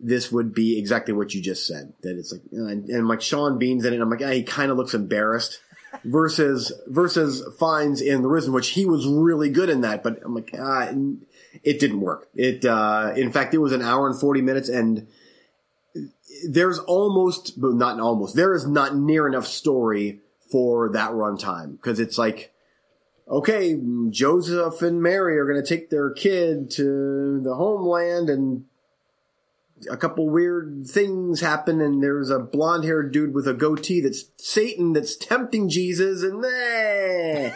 this would be exactly what you just said. That it's like, and, and like Sean Bean's in it, and I'm like, ah, he kind of looks embarrassed. Versus, versus Fiennes in The Risen, which he was really good in that, but I'm like, ah, it didn't work. It, uh, in fact, it was an hour and forty minutes, and there's almost, but not almost, there is not near enough story for that runtime. Cause it's like, okay, Joseph and Mary are going to take their kid to the homeland, and a couple weird things happen, and there's a blonde-haired dude with a goatee that's Satan that's tempting Jesus, and eh,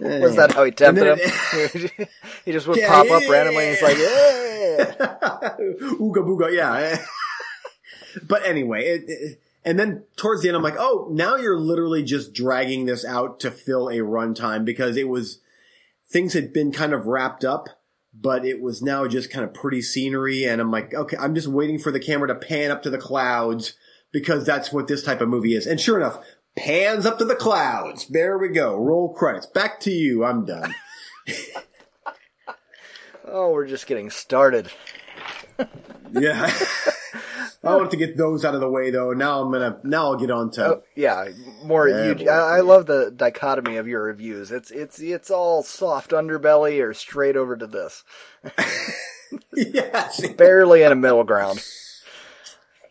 eh. Was that how he tempted him? It, he just would yeah, pop yeah, up yeah, randomly, and he's like, yeah! Ooga booga, yeah. But anyway, it, it, and then towards the end, I'm like, oh, now you're literally just dragging this out to fill a runtime, because it was, things had been kind of wrapped up, but it was now just kind of pretty scenery, and I'm like, okay, I'm just waiting for the camera to pan up to the clouds, because that's what this type of movie is. And sure enough, pans up to the clouds. There we go. Roll credits. Back to you. I'm done. Oh, we're just getting started. Yeah. I want to get those out of the way, though. Now I'm gonna. Now I'll get on to. Oh, yeah, more. Yeah, you, I, I love the dichotomy of your reviews. It's it's it's all soft underbelly or straight over to this. Yes, barely in a middle ground.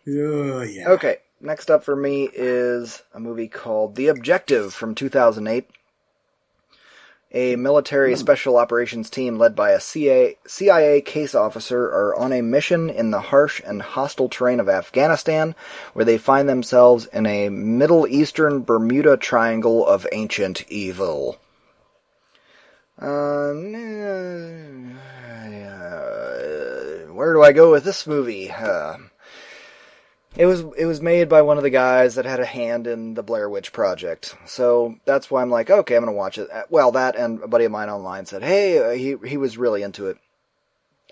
Oh, yeah. Okay. Next up for me is a movie called The Objective from two thousand eight. A military special operations team led by a C I A case officer are on a mission in the harsh and hostile terrain of Afghanistan, where they find themselves in a Middle Eastern Bermuda Triangle of ancient evil. Um, uh, where do I go with this movie? Uh, It was it was made by one of the guys that had a hand in the Blair Witch Project, so that's why I'm like, okay, I'm gonna watch it. Well, that and a buddy of mine online said, hey, he he was really into it.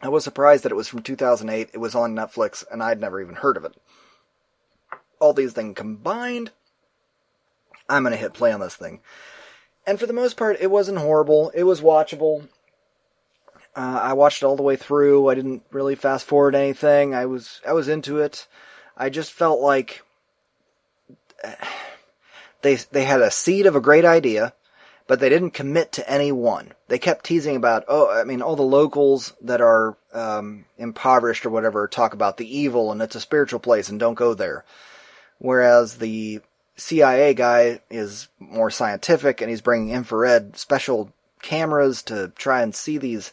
I was surprised that it was from two thousand eight. It was on Netflix, and I'd never even heard of it. All these things combined, I'm gonna hit play on this thing, and for the most part, it wasn't horrible. It was watchable. Uh, I watched it all the way through. I didn't really fast forward anything. I was I was into it. I just felt like they they had a seed of a great idea, but they didn't commit to any one. They kept teasing about, oh, I mean, all the locals that are um, impoverished or whatever talk about the evil, and it's a spiritual place, and don't go there. Whereas the C I A guy is more scientific, and he's bringing infrared special cameras to try and see these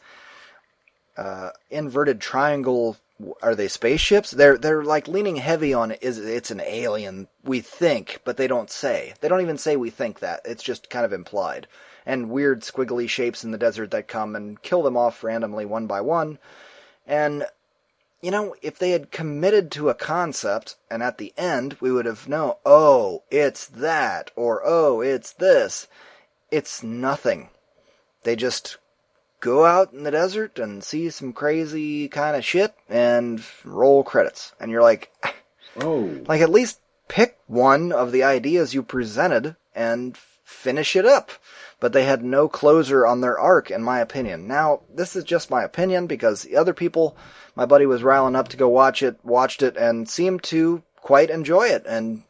uh, inverted triangle. Are they spaceships? They're they're like leaning heavy on is it's an alien, we think, but they don't say. They don't even say we think that. It's just kind of implied. And weird squiggly shapes in the desert that come and kill them off randomly one by one. And, you know, if they had committed to a concept, and at the end we would have known, oh, it's that, or oh, it's this. It's nothing. They just go out in the desert and see some crazy kind of shit and roll credits. And you're like, oh, like at least pick one of the ideas you presented and finish it up. But they had no closer on their arc, in my opinion. Now, this is just my opinion, because the other people, my buddy was riling up to go watch it, watched it, and seemed to quite enjoy it. And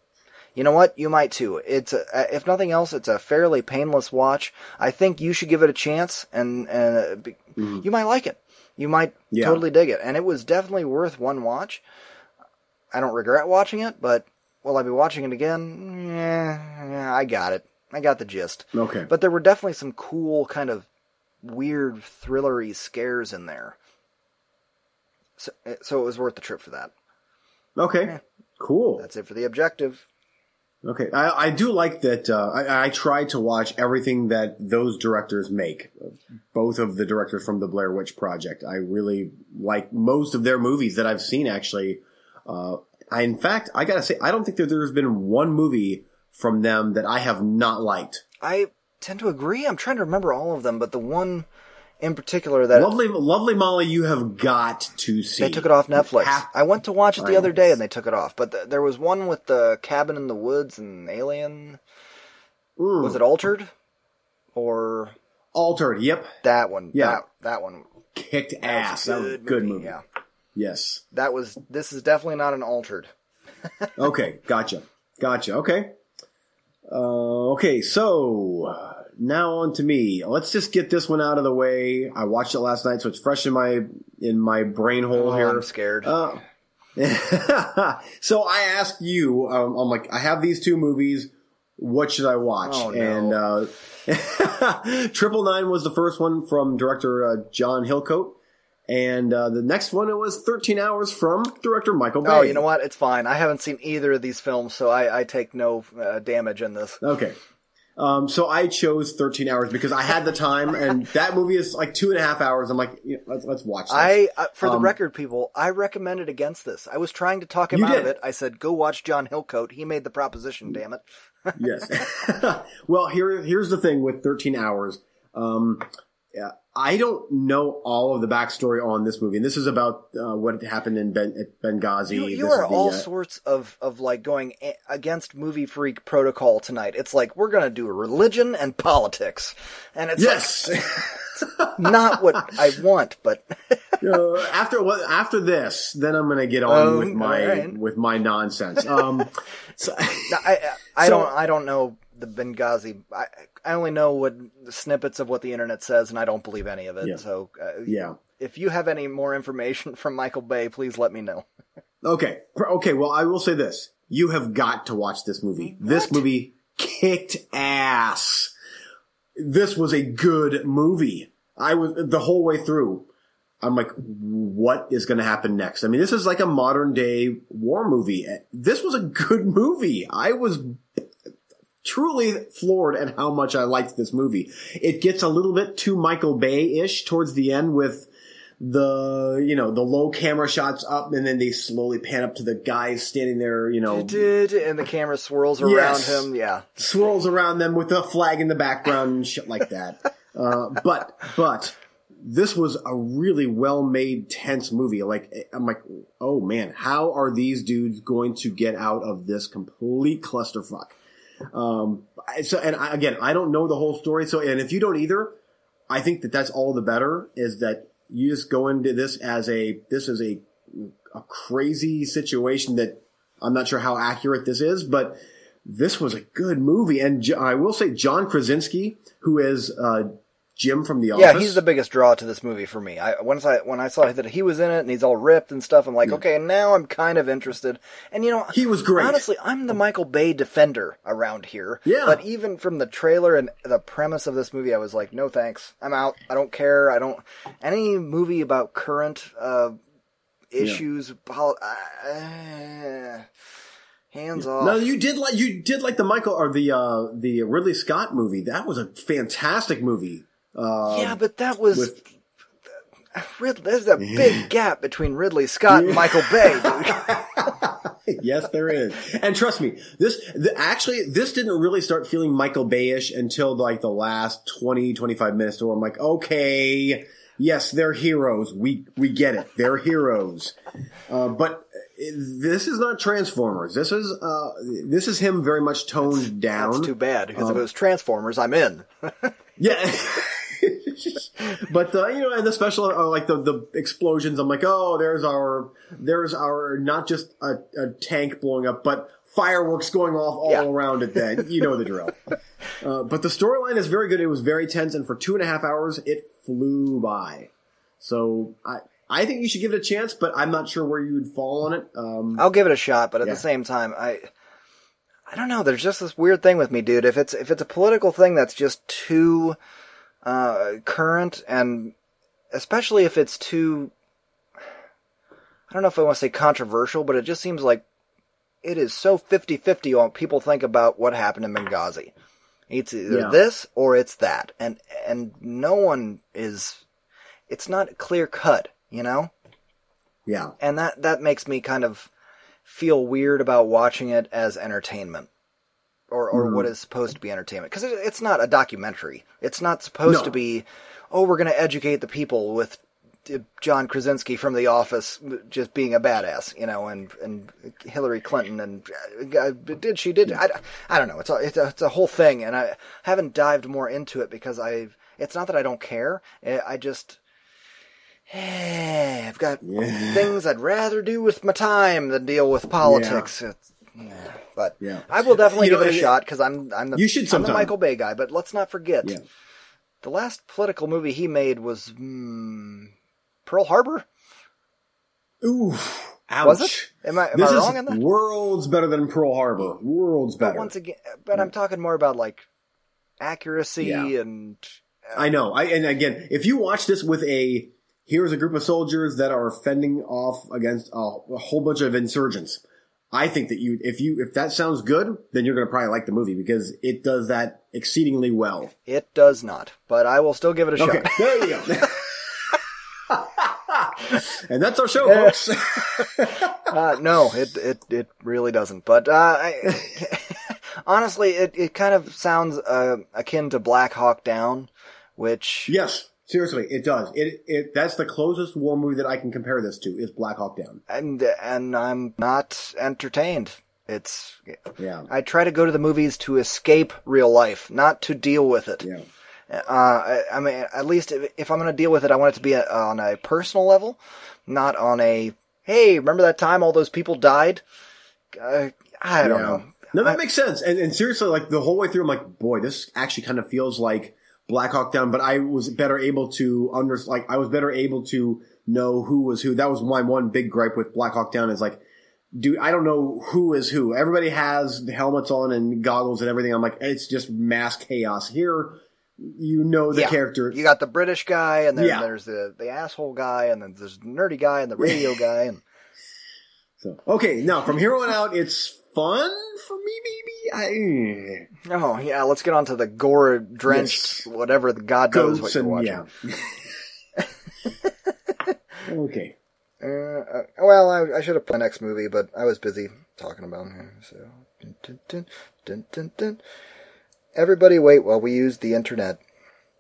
you know what? You might too. It's a, if nothing else, it's a fairly painless watch. I think you should give it a chance, and, and be, mm. you might like it. You might yeah. totally dig it. And it was definitely worth one watch. I don't regret watching it, but will I be watching it again? Yeah, I got it. I got the gist. Okay. But there were definitely some cool kind of weird thrillery scares in there. So, so it was worth the trip for that. Okay. Yeah. Cool. That's it for The Objective. Okay. I, I do like that. Uh, I, I tried to watch everything that those directors make. Both of the directors from the Blair Witch Project. I really like most of their movies that I've seen, actually. Uh, I, in fact, I gotta say, I don't think that there's been one movie from them that I have not liked. I tend to agree. I'm trying to remember all of them, but the one in particular that... Lovely Lovely Molly, you have got to see. They took it off Netflix. Half, I went to watch it the I other day and they took it off, but the, there was one with the cabin in the woods and alien. Ooh. Was it Altered? Or... Altered, yep. That one. Yeah. That, that one. Kicked that ass. That was a good, good movie. movie. Yeah. Yes. That was... This is definitely not an Altered. Okay. Gotcha. Gotcha. Okay. Uh, okay, so uh, now on to me. Let's just get this one out of the way. I watched it last night, so it's fresh in my in my brain hole oh, here. I'm scared. Uh, so I asked you. Um, I'm like, I have these two movies. What should I watch? Oh, no. And uh, Triple Nine was the first one from director uh, John Hillcoat. And uh, the next one, it was thirteen hours from director Michael Bay. Oh, you know what? It's fine. I haven't seen either of these films, so I, I take no uh, damage in this. Okay. Um, so I chose thirteen hours because I had the time, and that movie is like two and a half hours. I'm like, you know, let's, let's watch this. I, uh, for um, the record, people, I recommended against this. I was trying to talk him out did. of it. I said, go watch John Hillcoat. He made the proposition, damn it. Yes. Well, here here's the thing with thirteen hours. Um, yeah. I don't know all of the backstory on this movie, and this is about uh, what happened in ben- at Benghazi. You, you are the, all uh, sorts of, of like going a- against movie freak protocol tonight. It's like we're going to do religion and politics, and it's yes, like, not what I want. But uh, after well, after this, then I'm going to get on um, with my right. with my nonsense. Um, so, no, I, I, I so, don't I don't know. The Benghazi, I, I only know what snippets of what the internet says, and I don't believe any of it. Yeah. So, uh, yeah. If you have any more information from Michael Bay, please let me know. Okay. Okay. Well, I will say this. You have got to watch this movie. What? This movie kicked ass. This was a good movie. I was the whole way through. I'm like, what is going to happen next? I mean, this is like a modern day war movie. This was a good movie. I was truly floored at how much I liked this movie. It gets a little bit too Michael Bay-ish towards the end with the, you know, the low camera shots up and then they slowly pan up to the guys standing there, you know. And the camera swirls around yes, him. Yeah. Swirls around them with a flag in the background and shit like that. Uh, but, but this was a really well-made, tense movie. Like, I'm like, oh man, how are these dudes going to get out of this complete clusterfuck? Um, so, and I, again, I don't know the whole story. So, and if you don't either, I think that that's all the better is that you just go into this as a, this is a, a crazy situation that I'm not sure how accurate this is, but this was a good movie. And J- I will say John Krasinski, who is, uh, Jim from The Office. Yeah, he's the biggest draw to this movie for me. I once I when I saw that he was in it and he's all ripped and stuff, I'm like, yeah. Okay, and now I'm kind of interested. And you know, he was great. Honestly, I'm the Michael Bay defender around here. Yeah. But even from the trailer and the premise of this movie, I was like, no thanks. I'm out. I don't care. I don't. Any movie about current uh, issues, yeah. poli- uh, hands yeah. off. No, you did like you did like the Michael or the uh, the Ridley Scott movie. That was a fantastic movie. Um, yeah, but that was with, Rid, there's a big gap between Ridley Scott and Michael Bay, dude. Yes, there is. And trust me, this the, actually this didn't really start feeling Michael Bay-ish until like the last twenty, twenty-five minutes, where I'm like, okay, yes, they're heroes. We we get it. They're heroes. Uh, but this is not Transformers. This is uh, this is him very much toned that's, down. That's too bad because um, if it was Transformers, I'm in. Yeah. But uh, you know, and the special, uh, like the, the explosions, I'm like, oh, there's our, there's our, not just a, a tank blowing up, but fireworks going off all yeah. around it. Then you know the drill. Uh, but the storyline is very good. It was very tense, and for two and a half hours, it flew by. So I, I think you should give it a chance, but I'm not sure where you would fall on it. Um, I'll give it a shot, but at yeah. the same time, I. I don't know, there's just this weird thing with me, dude. If it's if it's a political thing that's just too uh, current, and especially if it's too, I don't know if I want to say controversial, but it just seems like it is so fifty-fifty on people think about what happened in Benghazi. It's either yeah. this or it's that. And and no one is, it's not clear cut, you know? Yeah. And that, that makes me kind of feel weird about watching it as entertainment or, or mm. what is supposed to be entertainment. Because it, it's not a documentary. It's not supposed no. to be, oh, we're going to educate the people with John Krasinski from The Office just being a badass, you know, and, and Hillary Clinton and uh, did she did I, I don't know. It's a, it's, a, it's a whole thing, and I haven't dived more into it because I've. It's not that I don't care. I just eh, I've got yeah. things I'd rather do with my time than deal with politics. Yeah. It's, yeah. But yeah. I will definitely you give know, it a it, shot because I'm I'm the, you should I'm the Michael Bay guy. But let's not forget yeah. the last political movie he made was. Hmm, Pearl Harbor? Ooh. Ouch. Was it? Am I, am I wrong on that? This is worlds better than Pearl Harbor. Worlds better. But once again, but I'm talking more about like accuracy yeah. and... Uh, I know. I And again, if you watch this with a, here's a group of soldiers that are fending off against a, a whole bunch of insurgents, I think that you, if you, if that sounds good, then you're going to probably like the movie because it does that exceedingly well. It does not, but I will still give it a okay. shot. There you go. And that's our show, folks. uh, no, it, it it really doesn't. But uh, I, honestly, it, it kind of sounds uh, akin to Black Hawk Down, which yes, seriously, it does. It it that's the closest war movie that I can compare this to is Black Hawk Down, and and I'm not entertained. It's yeah. I try to go to the movies to escape real life, not to deal with it. Yeah. Uh, I, I mean, at least if, if I'm going to deal with it, I want it to be a, on a personal level, not on a, hey, remember that time all those people died? Uh, I don't yeah. know. No, that I, makes sense. And, and seriously, like the whole way through, I'm like, boy, this actually kind of feels like Black Hawk Down, but I was better able to under, like, I was better able to know who was who. That was my one big gripe with Black Hawk Down is like, dude, I don't know who is who. Everybody has helmets on and goggles and everything. I'm like, it's just mass chaos here. You know the yeah. character. You got the British guy, and then yeah. there's the, the asshole guy, and then there's the nerdy guy, and the radio guy. And... So okay, now from here on out, it's fun for me, maybe? I... Oh, yeah, let's get on to the gore-drenched, yes. whatever the god knows what you're watching. Yeah. okay. Uh, uh, well, I, I should have put the next movie, but I was busy talking about him. So... Dun, dun, dun, dun, dun, dun. Everybody wait while we use the internet.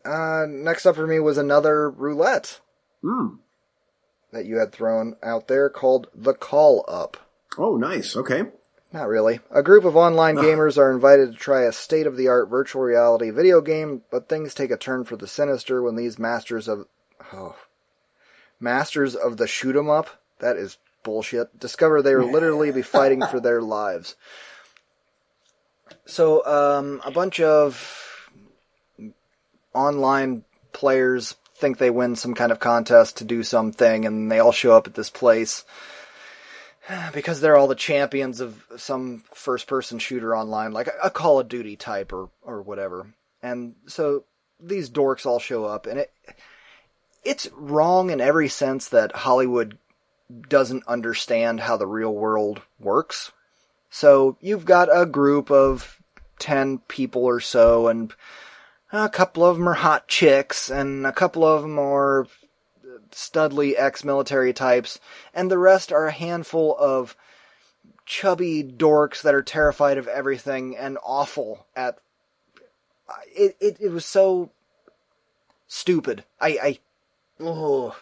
Uh, next up for me was another roulette mm. that you had thrown out there called The Call Up. Oh, nice. Okay. Not really. A group of online uh. gamers are invited to try a state-of-the-art virtual reality video game, but things take a turn for the sinister when these masters of... Oh. Masters of the shoot-'em-up? That is bullshit. Discover they will literally be fighting for their lives. So, um, a bunch of online players think they win some kind of contest to do something, and they all show up at this place because they're all the champions of some first-person shooter online, like a Call of Duty type or, or whatever. And so these dorks all show up, and it it's wrong in every sense that Hollywood doesn't understand how the real world works. So you've got a group of ten people or so, and a couple of them are hot chicks, and a couple of them are studly ex-military types, and the rest are a handful of chubby dorks that are terrified of everything and awful at... It It, it was so stupid. I... I ugh.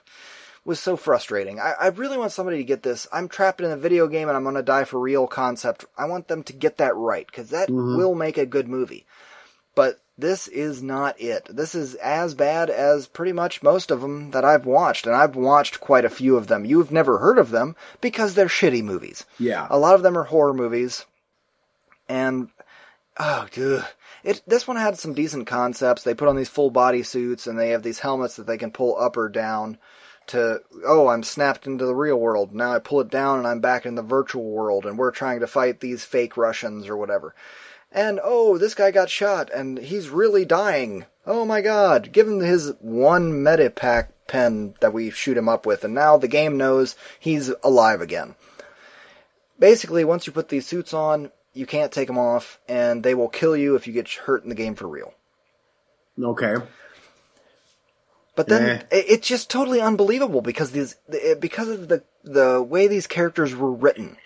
was so frustrating. I, I really want somebody to get this. I'm trapped in a video game and I'm going to die for real concept. I want them to get that right because that mm-hmm. will make a good movie. But this is not it. This is as bad as pretty much most of them that I've watched, and I've watched quite a few of them. You've never heard of them because they're shitty movies. Yeah. A lot of them are horror movies, and oh, dude. It, this one had some decent concepts. They put on these full body suits and they have these helmets that they can pull up or down. to, oh, I'm snapped into the real world. Now I pull it down and I'm back in the virtual world and we're trying to fight these fake Russians or whatever. And, oh, this guy got shot and he's really dying. Oh, my God. Give him his one Medipack pen that we shoot him up with, and now the game knows he's alive again. Basically, once you put these suits on, you can't take them off, and they will kill you if you get hurt in the game for real. Okay. But then eh. it's just totally unbelievable because these because of the the way these characters were written.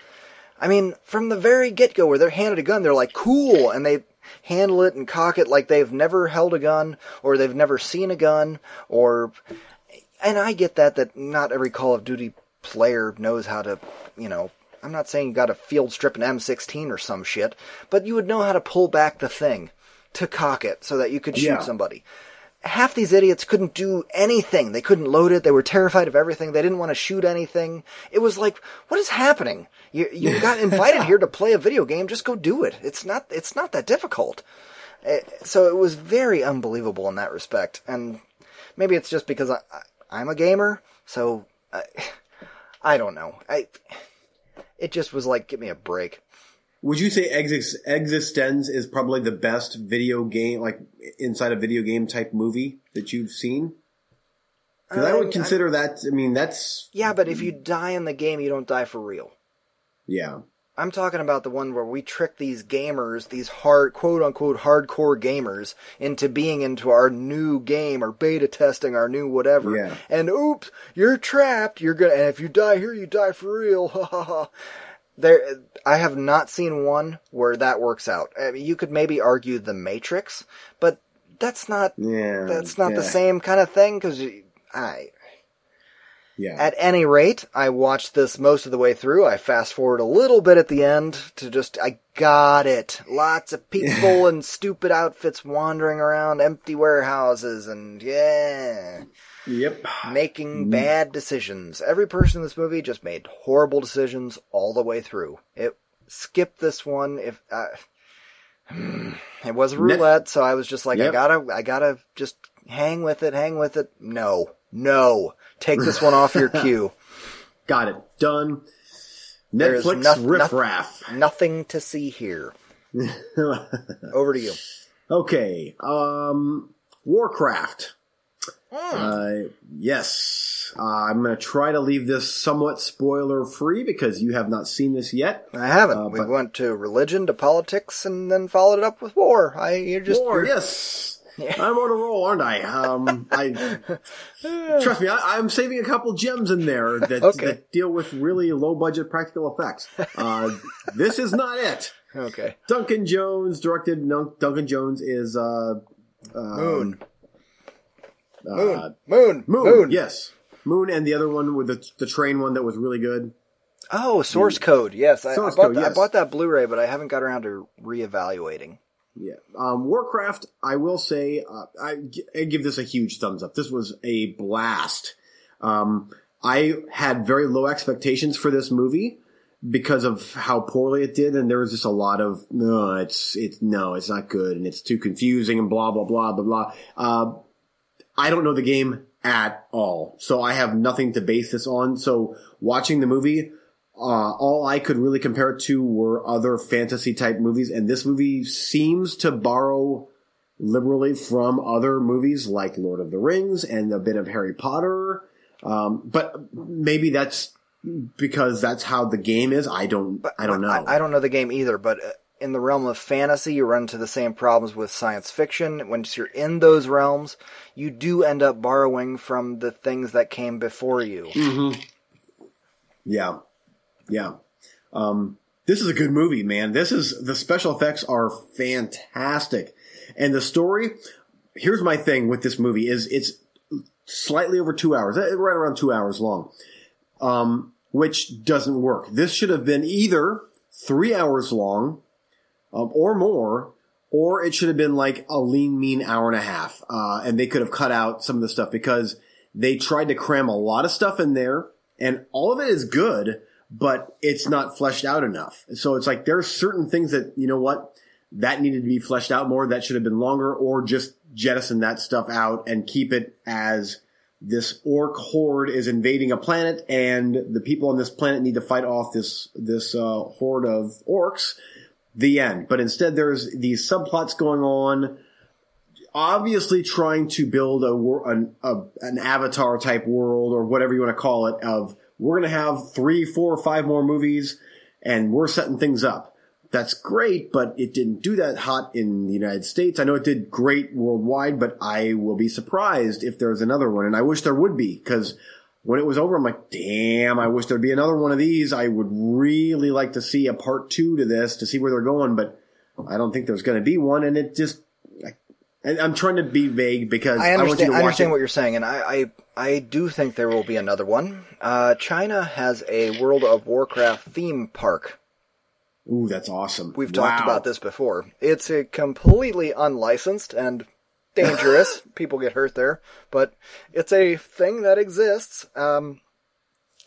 I mean, from the very get-go where they're handed a gun, they're like, cool, and they handle it and cock it like they've never held a gun or they've never seen a gun. Or, and I get that, that not every Call of Duty player knows how to, you know, I'm not saying you got to field strip an M sixteen or some shit, but you would know how to pull back the thing to cock it so that you could shoot yeah. somebody. Half these idiots couldn't do anything. They couldn't load it. They were terrified of everything. They didn't want to shoot anything. It was like, what is happening? You you got invited here to play a video game. Just go do it. It's not it's not that difficult. So it was very unbelievable in that respect. And maybe it's just because I, I'm a gamer. So I, I don't know. I it just was like, give me a break. Would you say Exist- Existenz is probably the best video game, like inside a video game type movie that you've seen? Because I, I would consider I, that, I mean, that's... Yeah, but if you die in the game, you don't die for real. Yeah. I'm talking about the one where we trick these gamers, these hard, quote-unquote hardcore gamers, into being into our new game or beta testing our new whatever. Yeah. And oops, you're trapped. You're gonna, and if you die here, you die for real. Ha ha ha. There, I have not seen one where that works out. I mean, you could maybe argue The Matrix, but that's not yeah, that's not yeah. the same kind of thing. Because I, yeah. At any rate, I watched this most of the way through. I fast forward a little bit at the end to just I got it. Lots of people in stupid outfits wandering around empty warehouses and yeah. Yep. Making bad decisions. Every person in this movie just made horrible decisions all the way through. It skipped this one. If uh, it was roulette, so I was just like, yep. I gotta, I gotta just hang with it, hang with it. No, no, take this one off your queue. Got it done. Netflix no, riffraff. Nothing, nothing to see here. Over to you. Okay. Um, Warcraft. Mm. Uh, yes, uh, I'm going to try to leave this somewhat spoiler free because you have not seen this yet. I haven't. Uh, we went to religion, to politics, and then followed it up with war. I you're just war. You're... Yes, yeah. I'm on a roll, aren't I? Um, I trust me. I, I'm saving a couple gems in there that, okay. that deal with really low budget practical effects. Uh, this is not it. Okay. Duncan Jones directed. No, Duncan Jones is uh, um, Moon. Moon, uh, Moon, Moon, Moon, yes, Moon, and the other one with the the train one that was really good. Oh, Source Moon. Code, yes, I, Source I, bought Code, the, yes. I bought that Blu-ray, but I haven't got around to reevaluating. Yeah, um, Warcraft. I will say, uh, I, I give this a huge thumbs up. This was a blast. Um, I had very low expectations for this movie because of how poorly it did, and there was just a lot of no, it's it's no, it's not good, and it's too confusing, and blah blah blah blah blah. Uh, I don't know the game at all, so I have nothing to base this on. So watching the movie, uh, all I could really compare it to were other fantasy-type movies, and this movie seems to borrow liberally from other movies like Lord of the Rings and a bit of Harry Potter. Um, but maybe that's because that's how the game is. I don't, I don't know. I, I don't know the game either, but... Uh... in the realm of fantasy, you run into the same problems with science fiction. Once you're in those realms, you do end up borrowing from the things that came before you. Mm-hmm. Yeah. Yeah. Um, this is a good movie, man. This is, the special effects are fantastic. And the story, here's my thing with this movie, is it's slightly over two hours, right around two hours long, um, which doesn't work. This should have been either three hours long, Um, or more, or it should have been like a lean, mean hour and a half. Uh, and they could have cut out some of the stuff because they tried to cram a lot of stuff in there and all of it is good, but it's not fleshed out enough. So it's like there are certain things that, you know what, that needed to be fleshed out more. That should have been longer, or just jettison that stuff out and keep it as this orc horde is invading a planet, and the people on this planet need to fight off this this uh, horde of orcs. The end. But instead, there's these subplots going on, obviously trying to build a an, a, an Avatar type world or whatever you want to call it. Of we're going to have three, four, five more movies, and we're setting things up. That's great, but it didn't do that hot in the United States. I know it did great worldwide, but I will be surprised if there's another one. And I wish there would be, because when it was over, I'm like, damn, I wish there'd be another one of these. I would really like to see a part two to this to see where they're going, but I don't think there's going to be one. And it just – I'm trying to be vague because I, I want you to watch I understand it. What you're saying, and I, I, I do think there will be another one. Uh, China has a World of Warcraft theme park. Ooh, that's awesome. We've wow. talked about this before. It's a completely unlicensed and dangerous. People get hurt there. But it's a thing that exists, um,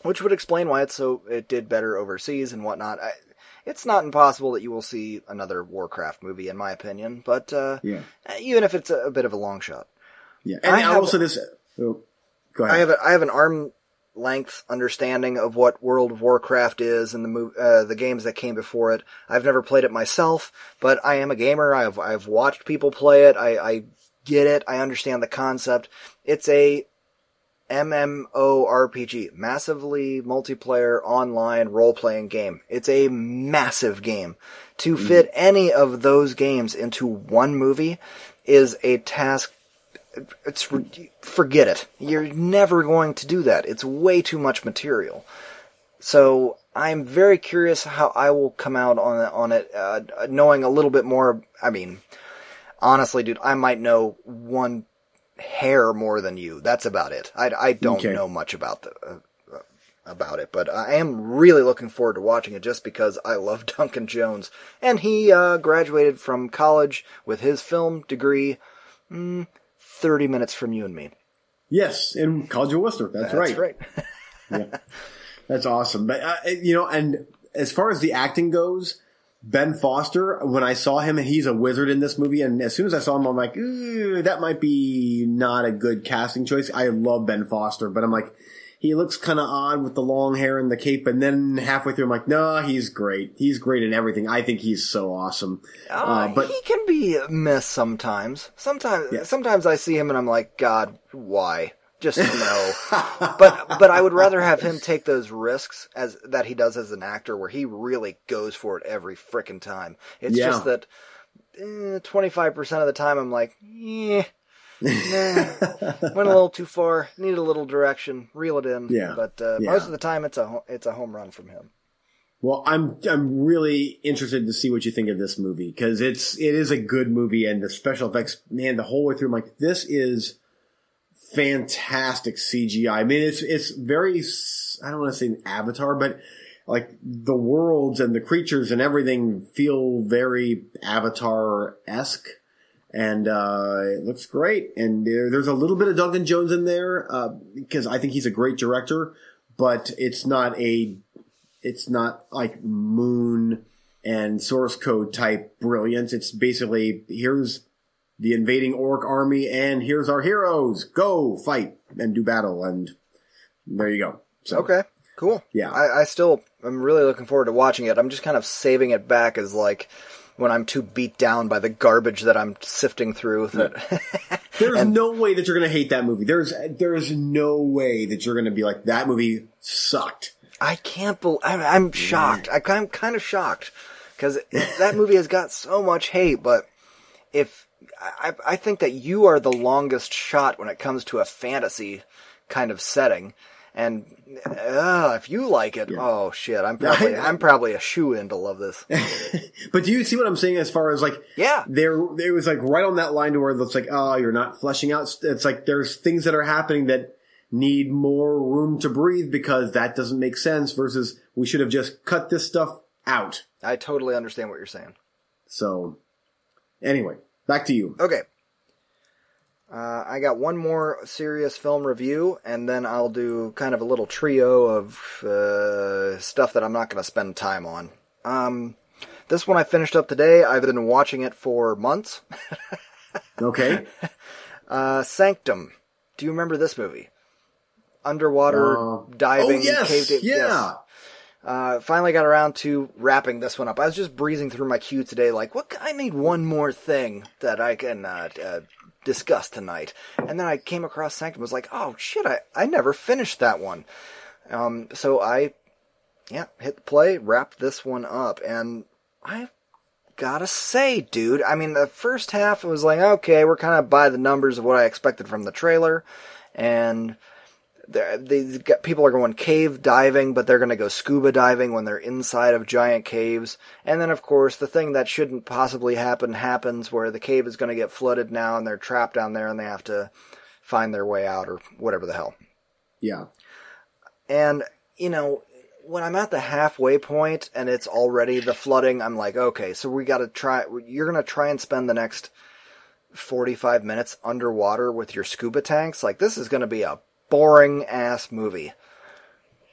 which would explain why it's so it did better overseas and whatnot. I, it's not impossible that you will see another Warcraft movie, in my opinion. But uh, yeah. even if it's a, a bit of a long shot. Yeah, and I have, also this... Oh, go ahead. I have, a, I have an arm... length understanding of what World of Warcraft is and the move, uh, the games that came before it. I've never played it myself, but I am a gamer. I've I've watched people play it. I, I get it. I understand the concept. It's a MMORPG, massively multiplayer online role-playing game. It's a massive game. To fit any of those games into one movie is a task. It's forget it. You're never going to do that. It's way too much material. So I'm very curious how I will come out on on it, uh, knowing a little bit more. I mean, honestly, dude, I might know one hair more than you. That's about it. I, I don't okay. know much about the uh, about it, but I am really looking forward to watching it just because I love Duncan Jones, and he uh, graduated from college with his film degree. Mm, Thirty minutes from you and me. Yes, in College of Worcester. That's, That's right. That's right. yeah. That's awesome. But uh, you know, and as far as the acting goes, Ben Foster. When I saw him, he's a wizard in this movie. And as soon as I saw him, I'm like, ooh, that might be not a good casting choice. I love Ben Foster, but I'm like, he looks kind of odd with the long hair and the cape. And then halfway through, I'm like, no, he's great. He's great in everything. I think he's so awesome. Uh, uh, but he can be a mess sometimes. Sometimes, yeah. sometimes I see him and I'm like, God, why? Just no. but but I would rather have him take those risks as that he does as an actor, where he really goes for it every frickin' time. It's yeah. just that eh, twenty-five percent of the time I'm like, eh. nah, went a little too far. Needed a little direction. Reel it in. Yeah, but uh, yeah. most of the time, it's a it's a home run from him. Well, I'm I'm really interested to see what you think of this movie, because it's it is a good movie, and the special effects, man, the whole way through, I'm like, this is fantastic C G I. I mean, it's it's very, I don't want to say an Avatar, but like the worlds and the creatures and everything feel very Avatar-esque. And uh, it looks great. And there, there's a little bit of Duncan Jones in there uh, because I think he's a great director. But it's not a – it's not like Moon and Source Code type brilliance. It's basically, here's the invading orc army and here's our heroes. Go fight and do battle. And there you go. So, okay, cool. Yeah. I, I still – I'm really looking forward to watching it. I'm just kind of saving it back as like – when I'm too beat down by the garbage that I'm sifting through. That there's and, no way that you're going to hate that movie. There's there's no way that you're going to be like, that movie sucked. I can't believe... I'm, I'm shocked. I, I'm kind of shocked. Because that movie has got so much hate, but if... I, I think that you are the longest shot when it comes to a fantasy kind of setting. And uh, if you like it, yeah. oh shit, I'm probably I'm probably a shoo-in to love this. But do you see what I'm saying as far as like, yeah, there it was like right on that line to where it's like, oh, you're not fleshing out. It's like there's things that are happening that need more room to breathe because that doesn't make sense. Versus we should have just cut this stuff out. I totally understand what you're saying. So anyway, back to you. Okay. Uh, I got one more serious film review, and then I'll do kind of a little trio of uh, stuff that I'm not going to spend time on. Um, this one I finished up today. I've been watching it for months. Okay. uh, Sanctum. Do you remember this movie? underwater uh, diving. Oh, yes, cave dive, yeah. Yes. Uh, finally got around to wrapping this one up. I was just breezing through my queue today, like, what? I need one more thing that I can uh, uh, discuss tonight. And then I came across Sanctum, was like, oh shit, I, I never finished that one. Um, so I, yeah, hit play, wrapped this one up, and I gotta say, dude, I mean, the first half, it was like, okay, we're kind of by the numbers of what I expected from the trailer, and these people are going cave diving, but they're going to go scuba diving when they're inside of giant caves. And then, of course, the thing that shouldn't possibly happen happens, where the cave is going to get flooded now, and they're trapped down there, and they have to find their way out, or whatever the hell. Yeah. And, you know, when I'm at the halfway point, and it's already the flooding, I'm like, okay, so we got to try... You're going to try and spend the next forty-five minutes underwater with your scuba tanks? Like, this is going to be a boring-ass movie.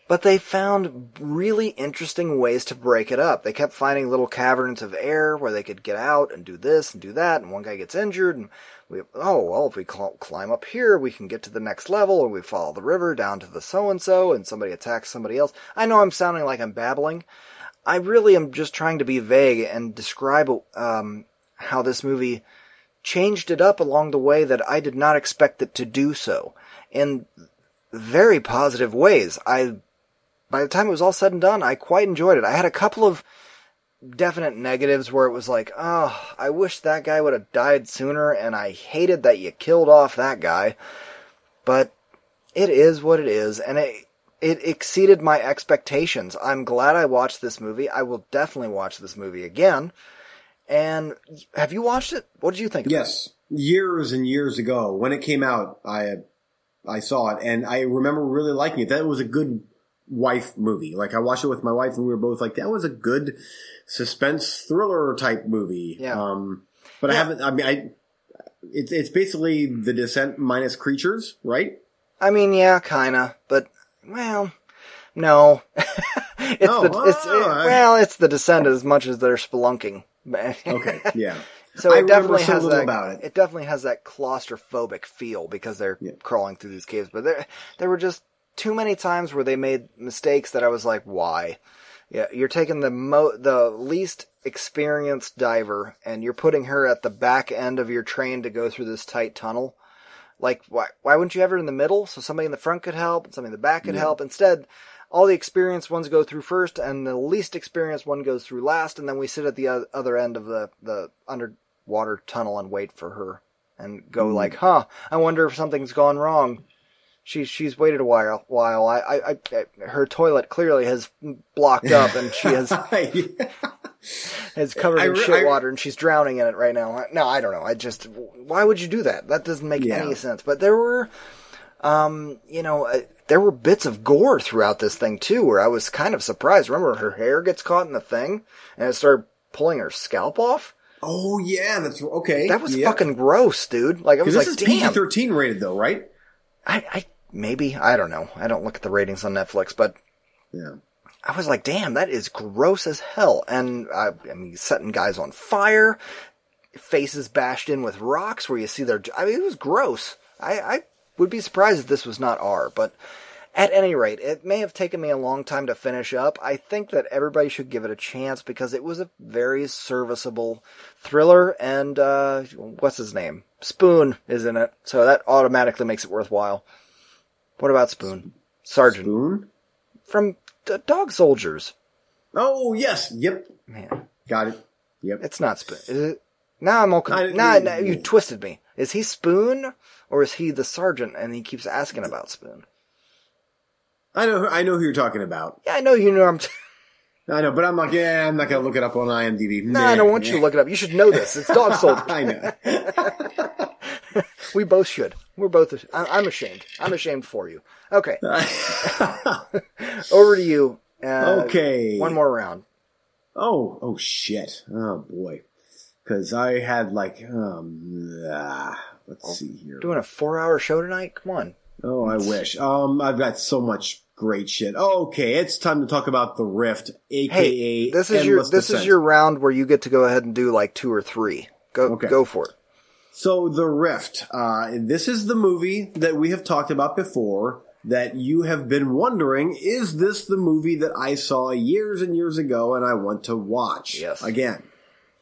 But they found really interesting ways to break it up. They kept finding little caverns of air where they could get out and do this and do that, and one guy gets injured, and we, oh, well, if we cl- climb up here, we can get to the next level, and we follow the river down to the so-and-so, and somebody attacks somebody else. I know I'm sounding like I'm babbling. I really am just trying to be vague and describe um, how this movie changed it up along the way that I did not expect it to do so, in very positive ways. I, by the time it was all said and done, I quite enjoyed it. I had a couple of definite negatives where it was like, oh, I wish that guy would have died sooner, and I hated that you killed off that guy. But it is what it is, and it it exceeded my expectations. I'm glad I watched this movie. I will definitely watch this movie again. And have you watched it? What did you think of it? Yes. Years and years ago, when it came out, I had I saw it, and I remember really liking it. That was a good wife movie. Like, I watched it with my wife, and we were both like, that was a good suspense thriller-type movie. Yeah. Um, but yeah. I haven't – I mean, I it's, it's basically The Descent minus creatures, right? I mean, yeah, kind of. But, well, no. it's oh, the, oh, it's, it, well, it's The Descent as much as they're spelunking. Okay, yeah. So I it definitely so has that. About it. It definitely has that claustrophobic feel because they're yeah. crawling through these caves. But there, there were just too many times where they made mistakes that I was like, "Why? Yeah, you're taking the mo- the least experienced diver, and you're putting her at the back end of your train to go through this tight tunnel. Like, why? Why wouldn't you have her in the middle so somebody in the front could help, and somebody in the back could yeah. help? Instead, all the experienced ones go through first, and the least experienced one goes through last, and then we sit at the other end of the the under." water tunnel and wait for her and go mm. like, huh, I wonder if something's gone wrong. She, she's waited a while. while. I, I, I, her toilet clearly has blocked up and she has, yeah. is covered I, in I, shit I, water and she's drowning in it right now. No, I don't know. I just, why would you do that? That doesn't make yeah. any sense. But there were, um, you know, uh, there were bits of gore throughout this thing too, where I was kind of surprised. Remember, her hair gets caught in the thing and it started pulling her scalp off. Oh, yeah, that's okay. That was yeah. fucking gross, dude. Like, I was like, damn. This is P G thirteen rated, though, right? I, I, maybe. I don't know. I don't look at the ratings on Netflix, but yeah, I was like, damn, that is gross as hell. And, I, I mean, setting guys on fire, faces bashed in with rocks where you see their... I mean, it was gross. I, I would be surprised if this was not R, but at any rate, it may have taken me a long time to finish up. I think that everybody should give it a chance because it was a very serviceable thriller, and uh, what's his name? Spoon is in it, so that automatically makes it worthwhile. What about Spoon? Sergeant. Spoon? From D- Dog Soldiers. Oh, yes. Yep. Man. Got it. Yep. It's not Spoon. Is it? Now I'm all... Con- now, now you twisted me. Is he Spoon, or is he the Sergeant, and he keeps asking about Spoon? I know, I know who you're talking about. Yeah, I know you know. I'm t- I know, but I'm like, yeah, I'm not gonna look it up on IMDb. No, nah, I don't want you to look it up. You should know this. It's Dog Soldiers. I know. We both should. We're both. Ash- I'm ashamed. I'm ashamed for you. Okay. Over to you. Uh, okay. One more round. Oh, oh shit. Oh boy. Because I had like, um, ah, let's oh, see here. Doing a four-hour show tonight. Come on. Oh, I wish. Um, I've got so much great shit. Oh, okay, it's time to talk about The Rift, aka hey, this is your this Descent. Is your round where you get to go ahead and do like two or three. Go okay. go for it. So The Rift. Uh, this is the movie that we have talked about before. that you have been wondering, is this the movie that I saw years and years ago and I want to watch? Yes. Again,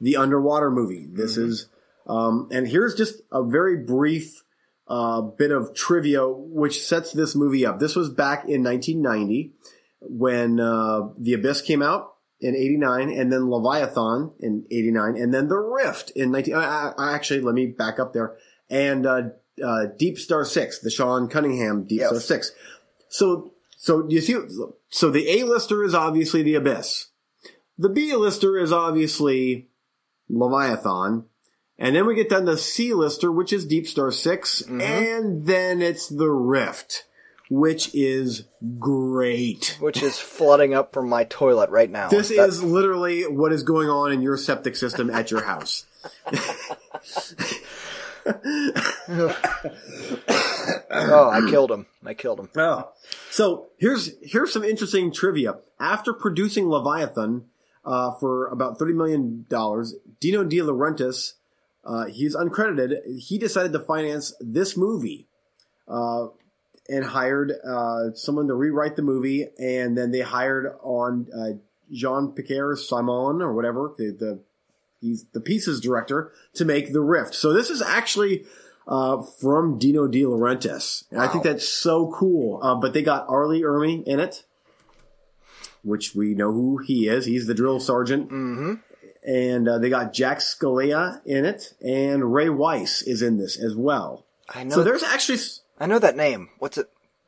the underwater movie. This mm-hmm. is, um, and here's just a very brief uh, bit of trivia which sets this movie up. This was back in nineteen ninety when uh, The Abyss came out in eighty-nine, and then Leviathan in eighty-nine, and then The Rift in nineteen... Uh, actually, let me back up there. And uh, uh, Deep Star Six, the Sean Cunningham Deep yes. Star Six. So, so you see, so the A-lister is obviously The Abyss. The B-lister is obviously Leviathan. And then we get down to C-lister, which is Deep Star Six. Mm-hmm. And then it's The Rift, which is great. Which is flooding up from my toilet right now. This That's... is literally what is going on in your septic system at your house. Oh, I killed him. I killed him. Oh. So here's here's some interesting trivia. After producing Leviathan uh, for about thirty million dollars, Dino De Laurentiis, uh, he's uncredited, he decided to finance this movie. Uh And hired uh, someone to rewrite the movie, and then they hired on uh, Jean Pierre Simon or whatever, the, the he's the pieces director, to make The Rift. So this is actually uh, from Dino De Laurentiis. And wow. I think that's so cool. Uh, but they got Arlie Ermey in it, which we know who he is. He's the drill sergeant. Mm-hmm. And uh, they got Jack Scalia in it, and Ray Weiss is in this as well. I know. So there's actually... I know that name. What's it?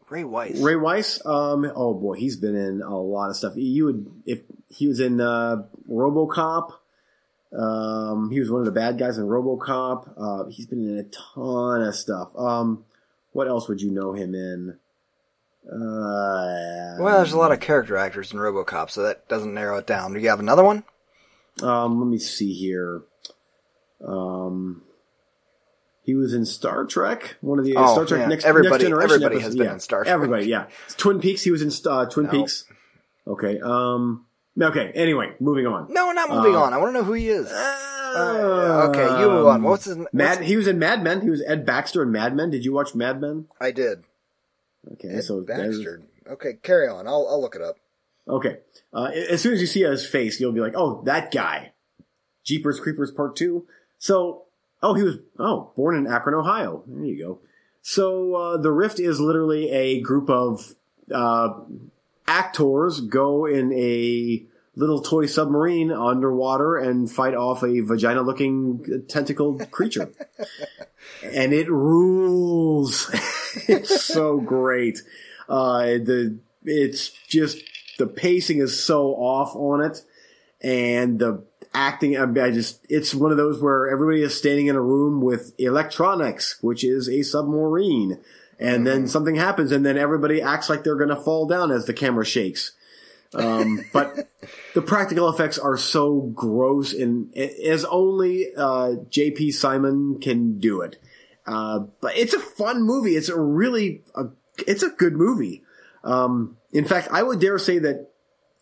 Ray Weiss. Ray Weiss. Um. Oh boy, he's been in a lot of stuff. You would if he was in uh, RoboCop. Um. He was one of the bad guys in RoboCop. Uh. He's been in a ton of stuff. Um. What else would you know him in? Uh. Well, there's a lot of character actors in RoboCop, so that doesn't narrow it down. Do you have another one? Um. Let me see here. Um. He was in Star Trek, one of the oh, Star Trek yeah. Next, everybody, Next Generation. Everybody episodes. has been yeah. in Star Trek. Everybody, yeah. Twin Peaks, he was in uh, Twin no. Peaks. Okay. Um, okay, anyway, moving on. No, we're not moving uh, on. I want to know who he is. Uh, okay, you move on. What's his name? Mad, he was in Mad Men. He was Ed Baxter in Mad Men. Did you watch Mad Men? I did. Okay, Ed so Baxter. Was... Okay, carry on. I'll, I'll look it up. Okay. Uh, as soon as you see his face, you'll be like, oh, that guy. Jeepers Creepers Part two. So... Oh, he was oh born in Akron, Ohio. There you go. So uh, The Rift is literally a group of uh, actors go in a little toy submarine underwater and fight off a vagina-looking tentacled creature, and it rules. It's so great. Uh, the it's just the pacing is so off on it, and the. Acting, I, mean, I just, it's one of those where everybody is standing in a room with electronics, which is a submarine. And mm-hmm. then something happens, and then everybody acts like they're going to fall down as the camera shakes. Um, but the practical effects are so gross, and as only uh, J P Simon can do it. Uh, but it's a fun movie. It's a really, a, it's a good movie. Um, in fact, I would dare say that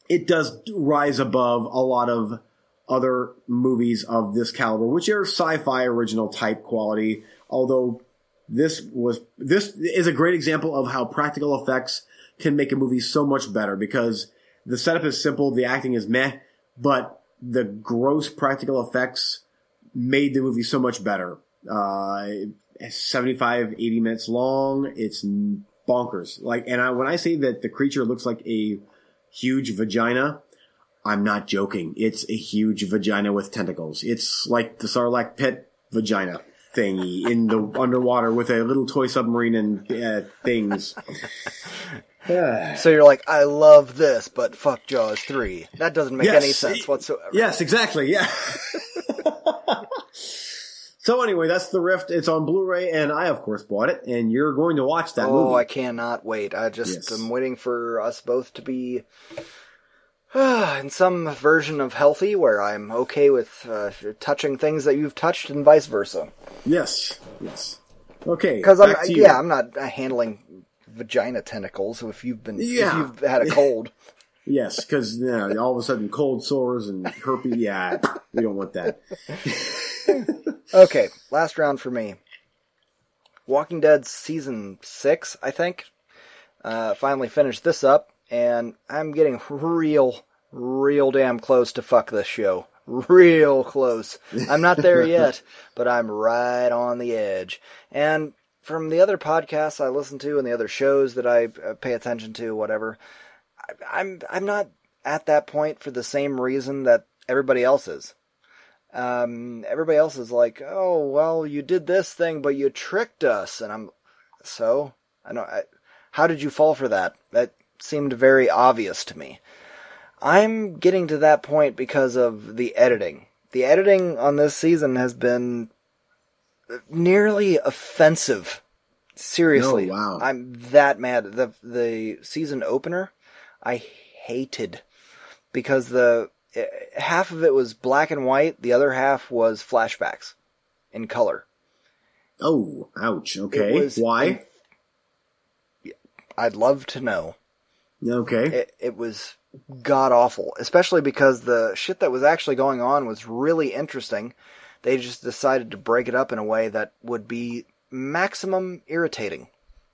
it does rise above a lot of other movies of this caliber, which are sci-fi original type quality, although this was this is a great example of how practical effects can make a movie so much better, because the setup is simple, the acting is meh, but the gross practical effects made the movie so much better. Uh, seventy-five, eighty minutes long, it's bonkers. Like, and I, when I say that the creature looks like a huge vagina, I'm not joking. It's a huge vagina with tentacles. It's like the Sarlacc pit vagina thingy in the underwater with a little toy submarine and uh, things. So you're like, I love this, but fuck Jaws three. That doesn't make yes, any sense whatsoever. Yes, exactly. Yeah. So anyway, that's The Rift. It's on Blu-ray, and I, of course, bought it, and you're going to watch that oh, movie. Oh, I cannot wait. I just yes. am waiting for us both to be... in some version of healthy where I'm okay with uh, touching things that you've touched and vice versa. Yes, yes. Okay, because I'm yeah, I'm not handling vagina tentacles if you've been yeah. if you've had a cold. Yes, because you know, all of a sudden cold sores and herpes. Yeah, we don't want that. Okay, last round for me. Walking Dead season six, I think. Uh, finally finished this up, and I'm getting real, real damn close to fuck this show. Real close. I'm not there yet, but I'm right on the edge. And from the other podcasts I listen to and the other shows that I pay attention to, whatever, I'm I'm not at that point for the same reason that everybody else is. Um, everybody else is like, oh, well, you did this thing, but you tricked us. And I'm, so? I know. I, how did you fall for that? That seemed very obvious to me. I'm getting to that point because of the editing. The editing on this season has been nearly offensive. Seriously. Oh, wow. I'm that mad. The the season opener, I hated. Because the half of it was black and white, the other half was flashbacks in color. Oh, ouch. Okay. Was, why? I, I'd love to know. Okay. It, it was god-awful, especially because the shit that was actually going on was really interesting. They just decided to break it up in a way that would be maximum irritating.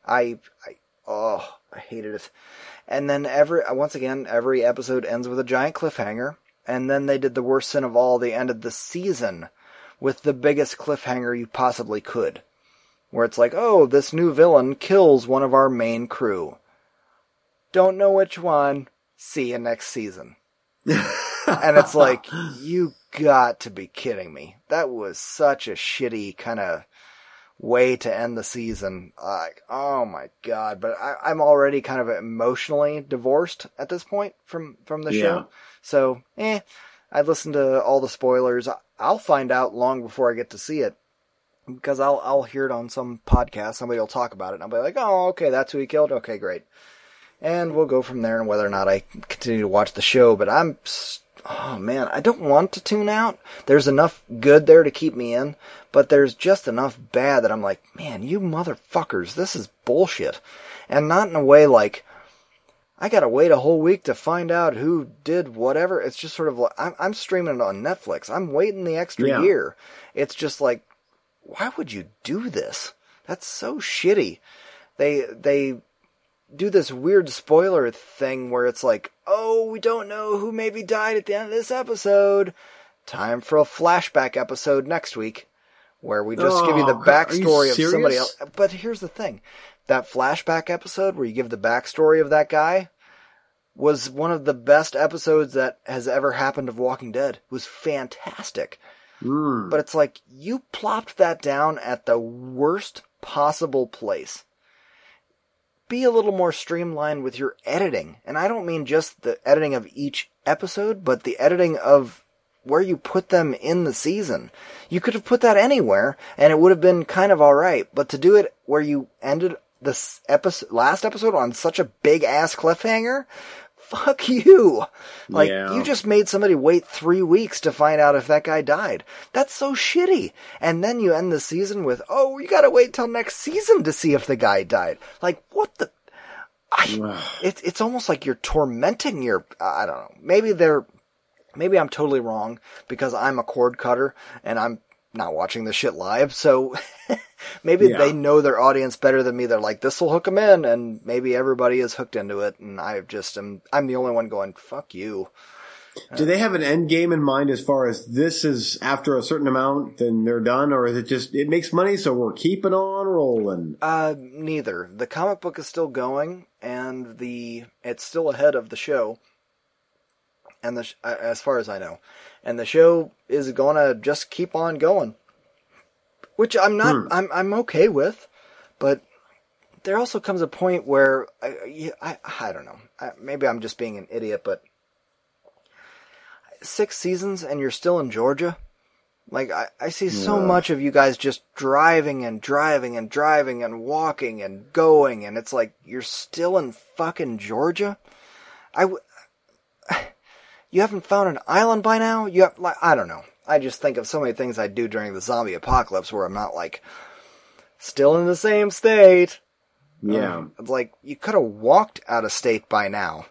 I, I oh, I hated it. And then every, once again, every episode ends with a giant cliffhanger, and then they did the worst sin of all. They ended the season with the biggest cliffhanger you possibly could, where it's like, oh, this new villain kills one of our main crew. Don't know which one. See you next season. And it's like, you got to be kidding me. That was such a shitty kind of way to end the season. Like, oh my God. But I, I'm already kind of emotionally divorced at this point from, from the yeah. show. So, eh, I listened to all the spoilers. I'll find out long before I get to see it, because I'll, I'll hear it on some podcast. Somebody will talk about it and I'll be like, oh, okay, that's who he killed. Okay, great. And we'll go from there and whether or not I continue to watch the show. But I'm, oh man, I don't want to tune out. There's enough good there to keep me in, but there's just enough bad that I'm like, man, you motherfuckers, this is bullshit. And not in a way like, I gotta wait a whole week to find out who did whatever. It's just sort of like, I'm, I'm streaming it on Netflix. I'm waiting the extra yeah. year. It's just like, why would you do this? That's so shitty. They, they, do this weird spoiler thing where it's like, oh, we don't know who maybe died at the end of this episode. Time for a flashback episode next week where we just oh, give you the backstory of somebody else. But here's the thing. That flashback episode where you give the backstory of that guy was one of the best episodes that has ever happened of Walking Dead. It was fantastic. Mm. But it's like, you plopped that down at the worst possible place. Be a little more streamlined with your editing. And I don't mean just the editing of each episode, but the editing of where you put them in the season. You could have put that anywhere, and it would have been kind of all right. But to do it where you ended this episode, last episode on such a big-ass cliffhanger, fuck you. Like, yeah. you just made somebody wait three weeks to find out if that guy died. That's so shitty. And then you end the season with, oh, you gotta wait till next season to see if the guy died. Like, what the... I, it, it's almost like you're tormenting your... I don't know. Maybe they're... Maybe I'm totally wrong, because I'm a cord cutter, and I'm not watching this shit live, so... Maybe yeah. they know their audience better than me. They're like, this will hook them in, and maybe everybody is hooked into it, and I just am, I'm the only one going, fuck you. Do uh, they have an end game in mind as far as this is after a certain amount, then they're done, or is it just, it makes money, so we're keeping on rolling? Uh, neither. The comic book is still going, and the it's still ahead of the show, and the as far as I know. And the show is going to just keep on going. Which I'm not, hmm. I'm I'm okay with, but there also comes a point where, I I, I don't know, I, maybe I'm just being an idiot, but six seasons and you're still in Georgia? Like, I, I see so yeah. much of you guys just driving and driving and driving and walking and going, and it's like, you're still in fucking Georgia? I w- you haven't found an island by now? You have, like, I don't know. I just think of so many things I do during the zombie apocalypse where I'm not like, still in the same state. Yeah. Um, it's like, you could have walked out of state by now.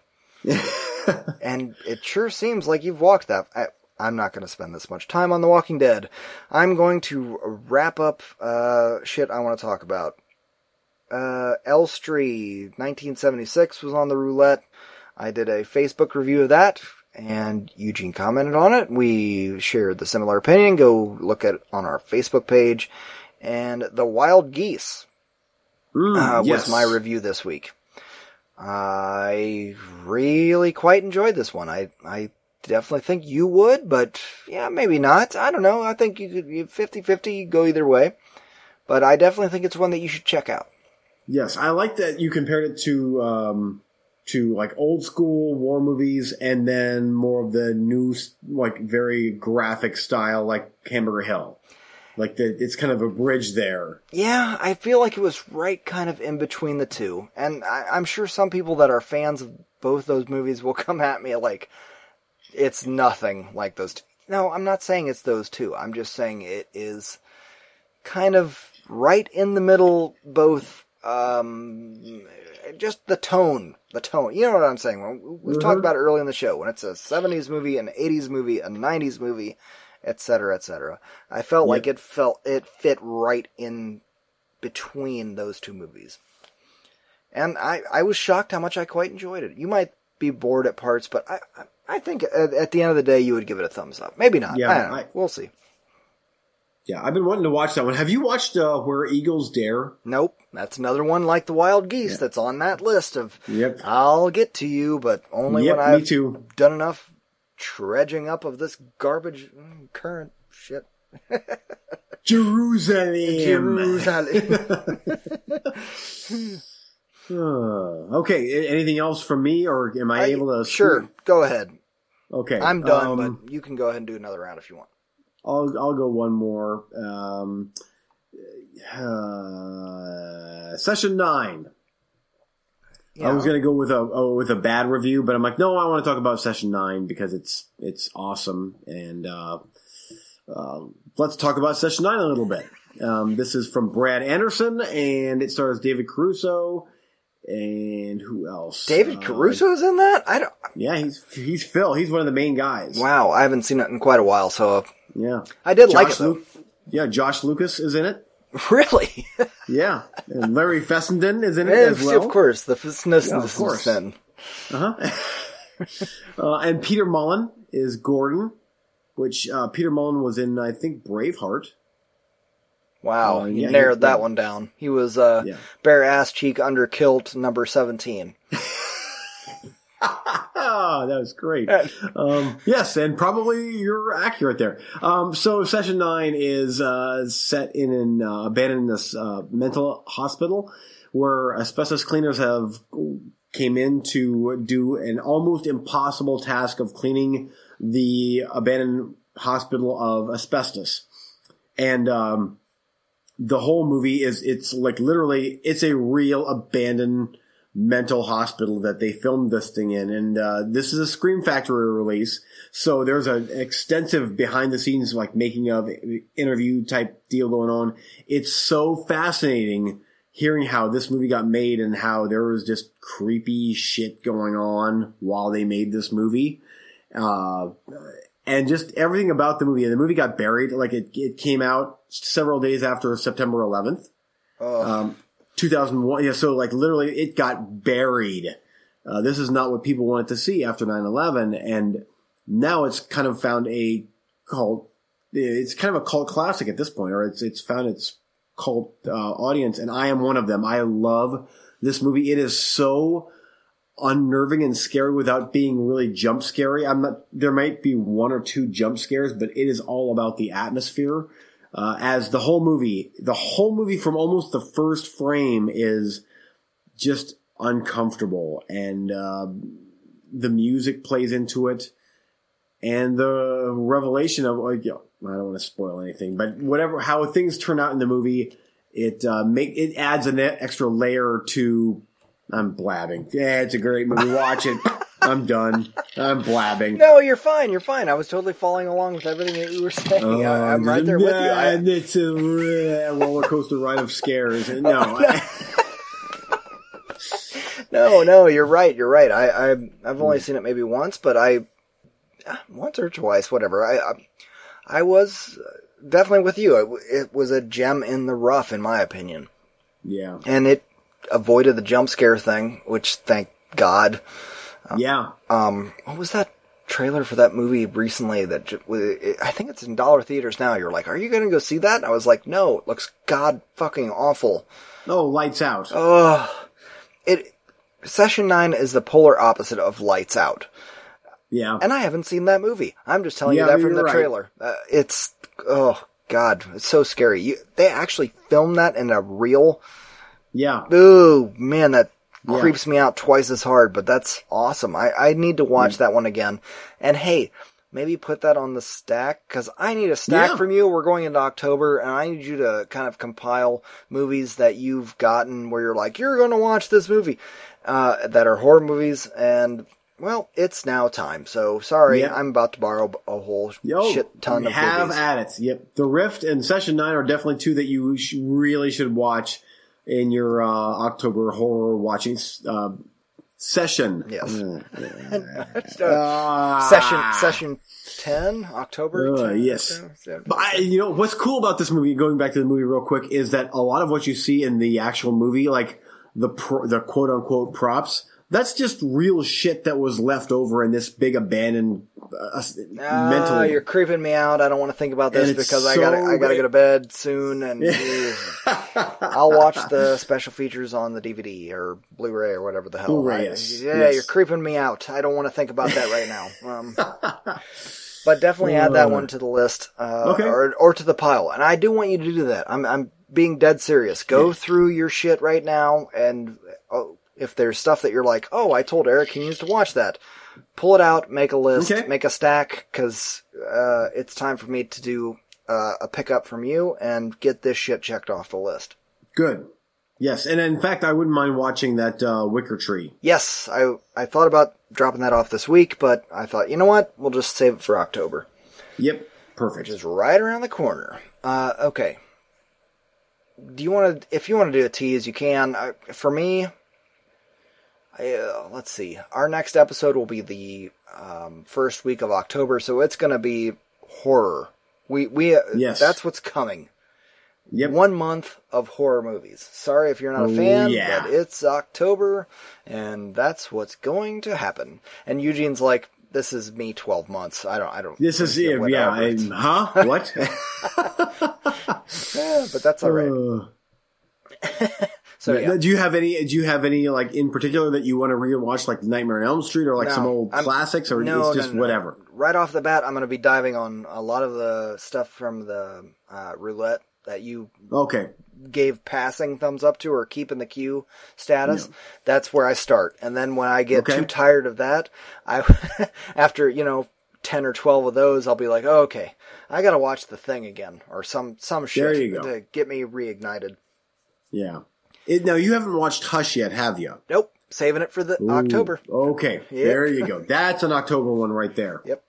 And it sure seems like you've walked that. I, I'm not going to spend this much time on The Walking Dead. I'm going to wrap up uh, shit I want to talk about. Uh, Elstree nineteen seventy-six was on the roulette. I did a Facebook review of that, and Eugene commented on it. We shared the similar opinion. Go look at it on our Facebook page. And The Wild Geese mm, uh, yes. was my review this week. I really quite enjoyed this one. I I definitely think you would, but yeah, maybe not. I don't know. I think you could fifty-fifty, you go either way. But I definitely think it's one that you should check out. Yes, I like that you compared it to um, to like old school war movies, and then more of the new, like very graphic style, like Hamburger Hill. Like the, it's kind of a bridge there. Yeah, I feel like it was right kind of in between the two, and I, I'm sure some people that are fans of both those movies will come at me like it's nothing like those two. No, I'm not saying it's those two. I'm just saying it is kind of right in the middle, both. Um, just the tone, the tone. You know what I'm saying? We've mm-hmm. talked about it early in the show when it's a seventies movie, an eighties movie, a nineties movie, et cetera, et cetera. I felt yep. like it felt it fit right in between those two movies, and I, I was shocked how much I quite enjoyed it. You might be bored at parts, but I I think at, at the end of the day you would give it a thumbs up. Maybe not. Yeah, I don't know. I, we'll see. Yeah, I've been wanting to watch that one. Have you watched uh, Where Eagles Dare? Nope. That's another one like The Wild Geese yeah. that's on that list of, yep. I'll get to you, but only yep, when I've too. done enough dredging up of this garbage current shit. Jerusalem. Jerusalem. uh, okay, anything else from me, or am I, I able to... Sure, screw? Go ahead. Okay. I'm done, um, but you can go ahead and do another round if you want. I'll I'll go one more. Um, uh, session nine. Yeah. I was gonna go with a oh, with a bad review, but I'm like, no, I want to talk about session nine because it's it's awesome, and uh, uh, let's talk about session nine a little bit. Um, this is from Brad Anderson, and it stars David Caruso. And who else? David Caruso's uh, in that? I don't. Yeah, he's he's Phil. He's one of the main guys. Wow, I haven't seen it in quite a while. So yeah, I did Josh like it. Though. Lu- yeah, Josh Lucas is in it. Really? Yeah, and Larry Fessenden is in it, it as is, well. Of course, the Fessenden. Yeah, of course. Uh-huh. uh, and Peter Mullen is Gordon, which uh, Peter Mullen was in, I think, Braveheart. Wow, uh, yeah, you narrowed that yeah. one down. He was uh, yeah. bare ass cheek under kilt number seventeen. Oh, that was great. Um, yes, and probably you're accurate there. Um, so Session nine is uh, set in an uh, abandoned this, uh, mental hospital where asbestos cleaners have came in to do an almost impossible task of cleaning the abandoned hospital of asbestos. And... Um, The whole movie is, it's like literally, it's a real abandoned mental hospital that they filmed this thing in. And, uh, this is a Scream Factory release. So there's an extensive behind the scenes, like making of interview type deal going on. It's so fascinating hearing how this movie got made and how there was just creepy shit going on while they made this movie. Uh, And just everything about the movie. The movie got buried. Like, it it came out several days after September eleventh. Oh. Um, two thousand one. Yeah, so, like, literally, it got buried. Uh, this is not what people wanted to see after nine eleven. And now it's kind of found a cult. It's kind of a cult classic at this point. Or it's it's found its cult uh, audience. And I am one of them. I love this movie. It is so... unnerving and scary without being really jump scary. I'm not, there might be one or two jump scares, but it is all about the atmosphere. Uh, as the whole movie, the whole movie from almost the first frame is just uncomfortable, and, uh, the music plays into it, and the revelation of, like, you know, I don't want to spoil anything, but whatever, how things turn out in the movie, it, uh, make, it adds an extra layer to, I'm blabbing. Yeah, it's a great movie. Watch it. I'm done. I'm blabbing. No, you're fine. You're fine. I was totally following along with everything that you were saying. Oh, I, I'm right there no, with you. I, and it's a roller coaster ride of scares. No. No. no, no, you're right. You're right. I, I, I've only seen it maybe once, but I once or twice, whatever. I, I, I was definitely with you. It, it was a gem in the rough, in my opinion. Yeah, and it. avoided the jump scare thing, which thank God. Yeah. Um, what was that trailer for that movie recently that I think it's in dollar theaters now? You're like, are you going to go see that? And I was like, no, it looks God fucking awful. No, Lights Out. Ugh. It, Session nine is the polar opposite of Lights Out. Yeah. And I haven't seen that movie. I'm just telling yeah, you that from the right. trailer. Uh, it's, oh God, it's so scary. You, they actually filmed that in a real. Yeah. Ooh, man, that yeah. creeps me out twice as hard, but that's awesome. I, I need to watch mm. that one again. And hey, maybe put that on the stack, because I need a stack yeah. from you. We're going into October, and I need you to kind of compile movies that you've gotten where you're like, you're going to watch this movie, uh, that are horror movies, and... Well, it's now time, so sorry, yep. I'm about to borrow a whole Yo, shit ton of have movies. Have at it. Yep, The Rift and Session nine are definitely two that you sh- really should watch in your uh, October horror watching uh, session. Yes. uh, session session ten, October. Uh, ten, yes. ten, ten, ten, ten. But I, you know, what's cool about this movie, going back to the movie real quick, is that a lot of what you see in the actual movie, like the pro- the quote-unquote props, that's just real shit that was left over in this big abandoned uh, uh, mental. You're creeping me out. I don't want to think about this because so I gotta I gotta go to bed soon, and I'll watch the special features on the D V D or Blu-ray or whatever the hell. Blu-ray, yes. Yeah, yes. You're creeping me out. I don't want to think about that right now. Um, but definitely add that one to the list, uh, okay. or or to the pile. And I do want you to do that. I'm I'm being dead serious. Go yeah. through your shit right now and. Oh, if there's stuff that you're like, oh, I told Eric he needs to watch that, pull it out, make a list, okay. make a stack, because uh, it's time for me to do uh, a pickup from you and get this shit checked off the list. Good. Yes, and in fact, I wouldn't mind watching that uh, Wicker Tree. Yes, I I thought about dropping that off this week, but I thought, you know what, we'll just save it for October. Yep, perfect. Which is right around the corner. Uh, okay. Do you want to? If you want to do a tease, you can. I, for me. Uh, let's see. Our next episode will be the um, first week of October, so it's going to be horror. We we uh, yes. That's what's coming. Yep. One month of horror movies. Sorry if you're not a fan, yeah. but it's October, and that's what's going to happen. And Eugene's like, "This is me, twelve months. I don't. I don't. This is it. Yeah. I, huh? What? yeah, but that's all right." Uh. So, yeah. Do you have any? Do you have any like in particular that you want to rewatch, like Nightmare on Elm Street, or like no, some old I'm, classics, or no, it's just no, no, whatever? Right off the bat, I'm going to be diving on a lot of the stuff from the uh, roulette that you okay gave passing thumbs up to or keep in the queue status. Yeah. That's where I start, and then when I get okay. too tired of that, I after you know ten or twelve of those, I'll be like, oh, okay, I got to watch The Thing again or some some shit there you go. To get me reignited. Yeah. It, now, you haven't watched Hush yet, have you? Nope. Saving it for the Ooh, October. Okay. Yep. There you go. That's an October one right there. Yep.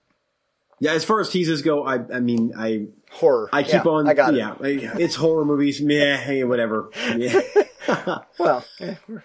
Yeah, as far as teases go, I I mean, I... Horror. I keep yeah, on... I got yeah, it. I, it's horror movies. Meh, hey, whatever. Yeah. Well, we're,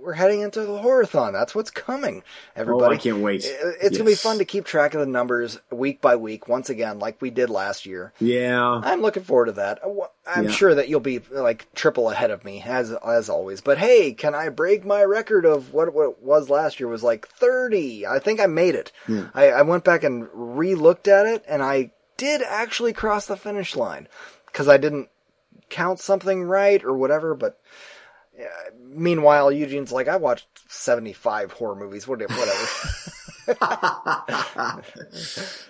we're heading into the horror-thon. That's what's coming, everybody. Oh, I can't wait. It, it's yes. going to be fun to keep track of the numbers week by week, once again, like we did last year. Yeah. I'm looking forward to that. I'm yeah. sure that you'll be, like, triple ahead of me, as as always. But, hey, can I break my record of what, what it was last year? It was, like, thirty. I think I made it. Yeah. I, I went back and re-looked at it, and I... did actually cross the finish line because I didn't count something right or whatever. But uh, meanwhile, Eugene's like, I watched seventy-five horror movies. Whatever.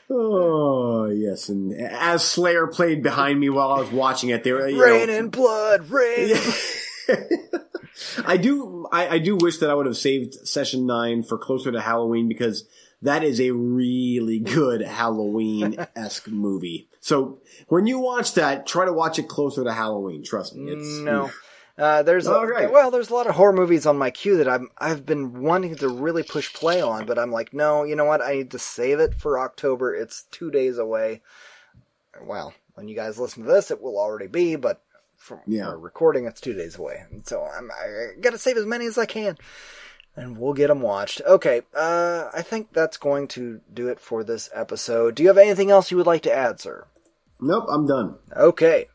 oh yes. And as Slayer played behind me while I was watching it, they were you rain know, and blood, rain. I do. I, I do wish that I would have saved Session nine for closer to Halloween because that is a really good Halloween-esque movie. So when you watch that, try to watch it closer to Halloween. Trust me. It's, no, uh, there's a, right. well, there's a lot of horror movies on my queue that I'm I've been wanting to really push play on, but I'm like, no, you know what? I need to save it for October. It's two days away. Well, when you guys listen to this, it will already be, but for, yeah. for recording, it's two days away, and so I'm I gotta save as many as I can. And we'll get them watched. Okay, uh, I think that's going to do it for this episode. Do you have anything else you would like to add, sir? Nope, I'm done. Okay.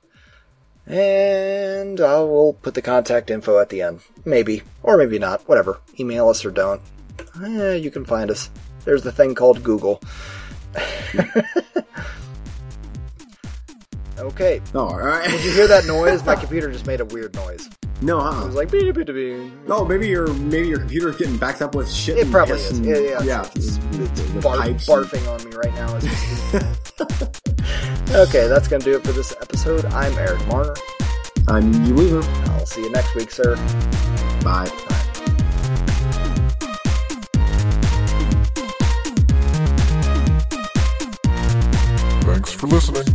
And I will put the contact info at the end. Maybe. Or maybe not. Whatever. Email us or don't. Eh, you can find us. There's the thing called Google. Okay. Oh, all right. Did you hear that noise? My computer just made a weird noise. No, huh? It was like, beep, beep, beep. Oh, maybe your, maybe your computer's getting backed up with shit. It probably is. And, yeah, yeah. yeah. It's, it's bar- barfing on me right now. Okay, that's going to do it for this episode. I'm Eric Marner. I'm Eugene Weaver. I'll see you next week, sir. Bye. Bye. Thanks for listening.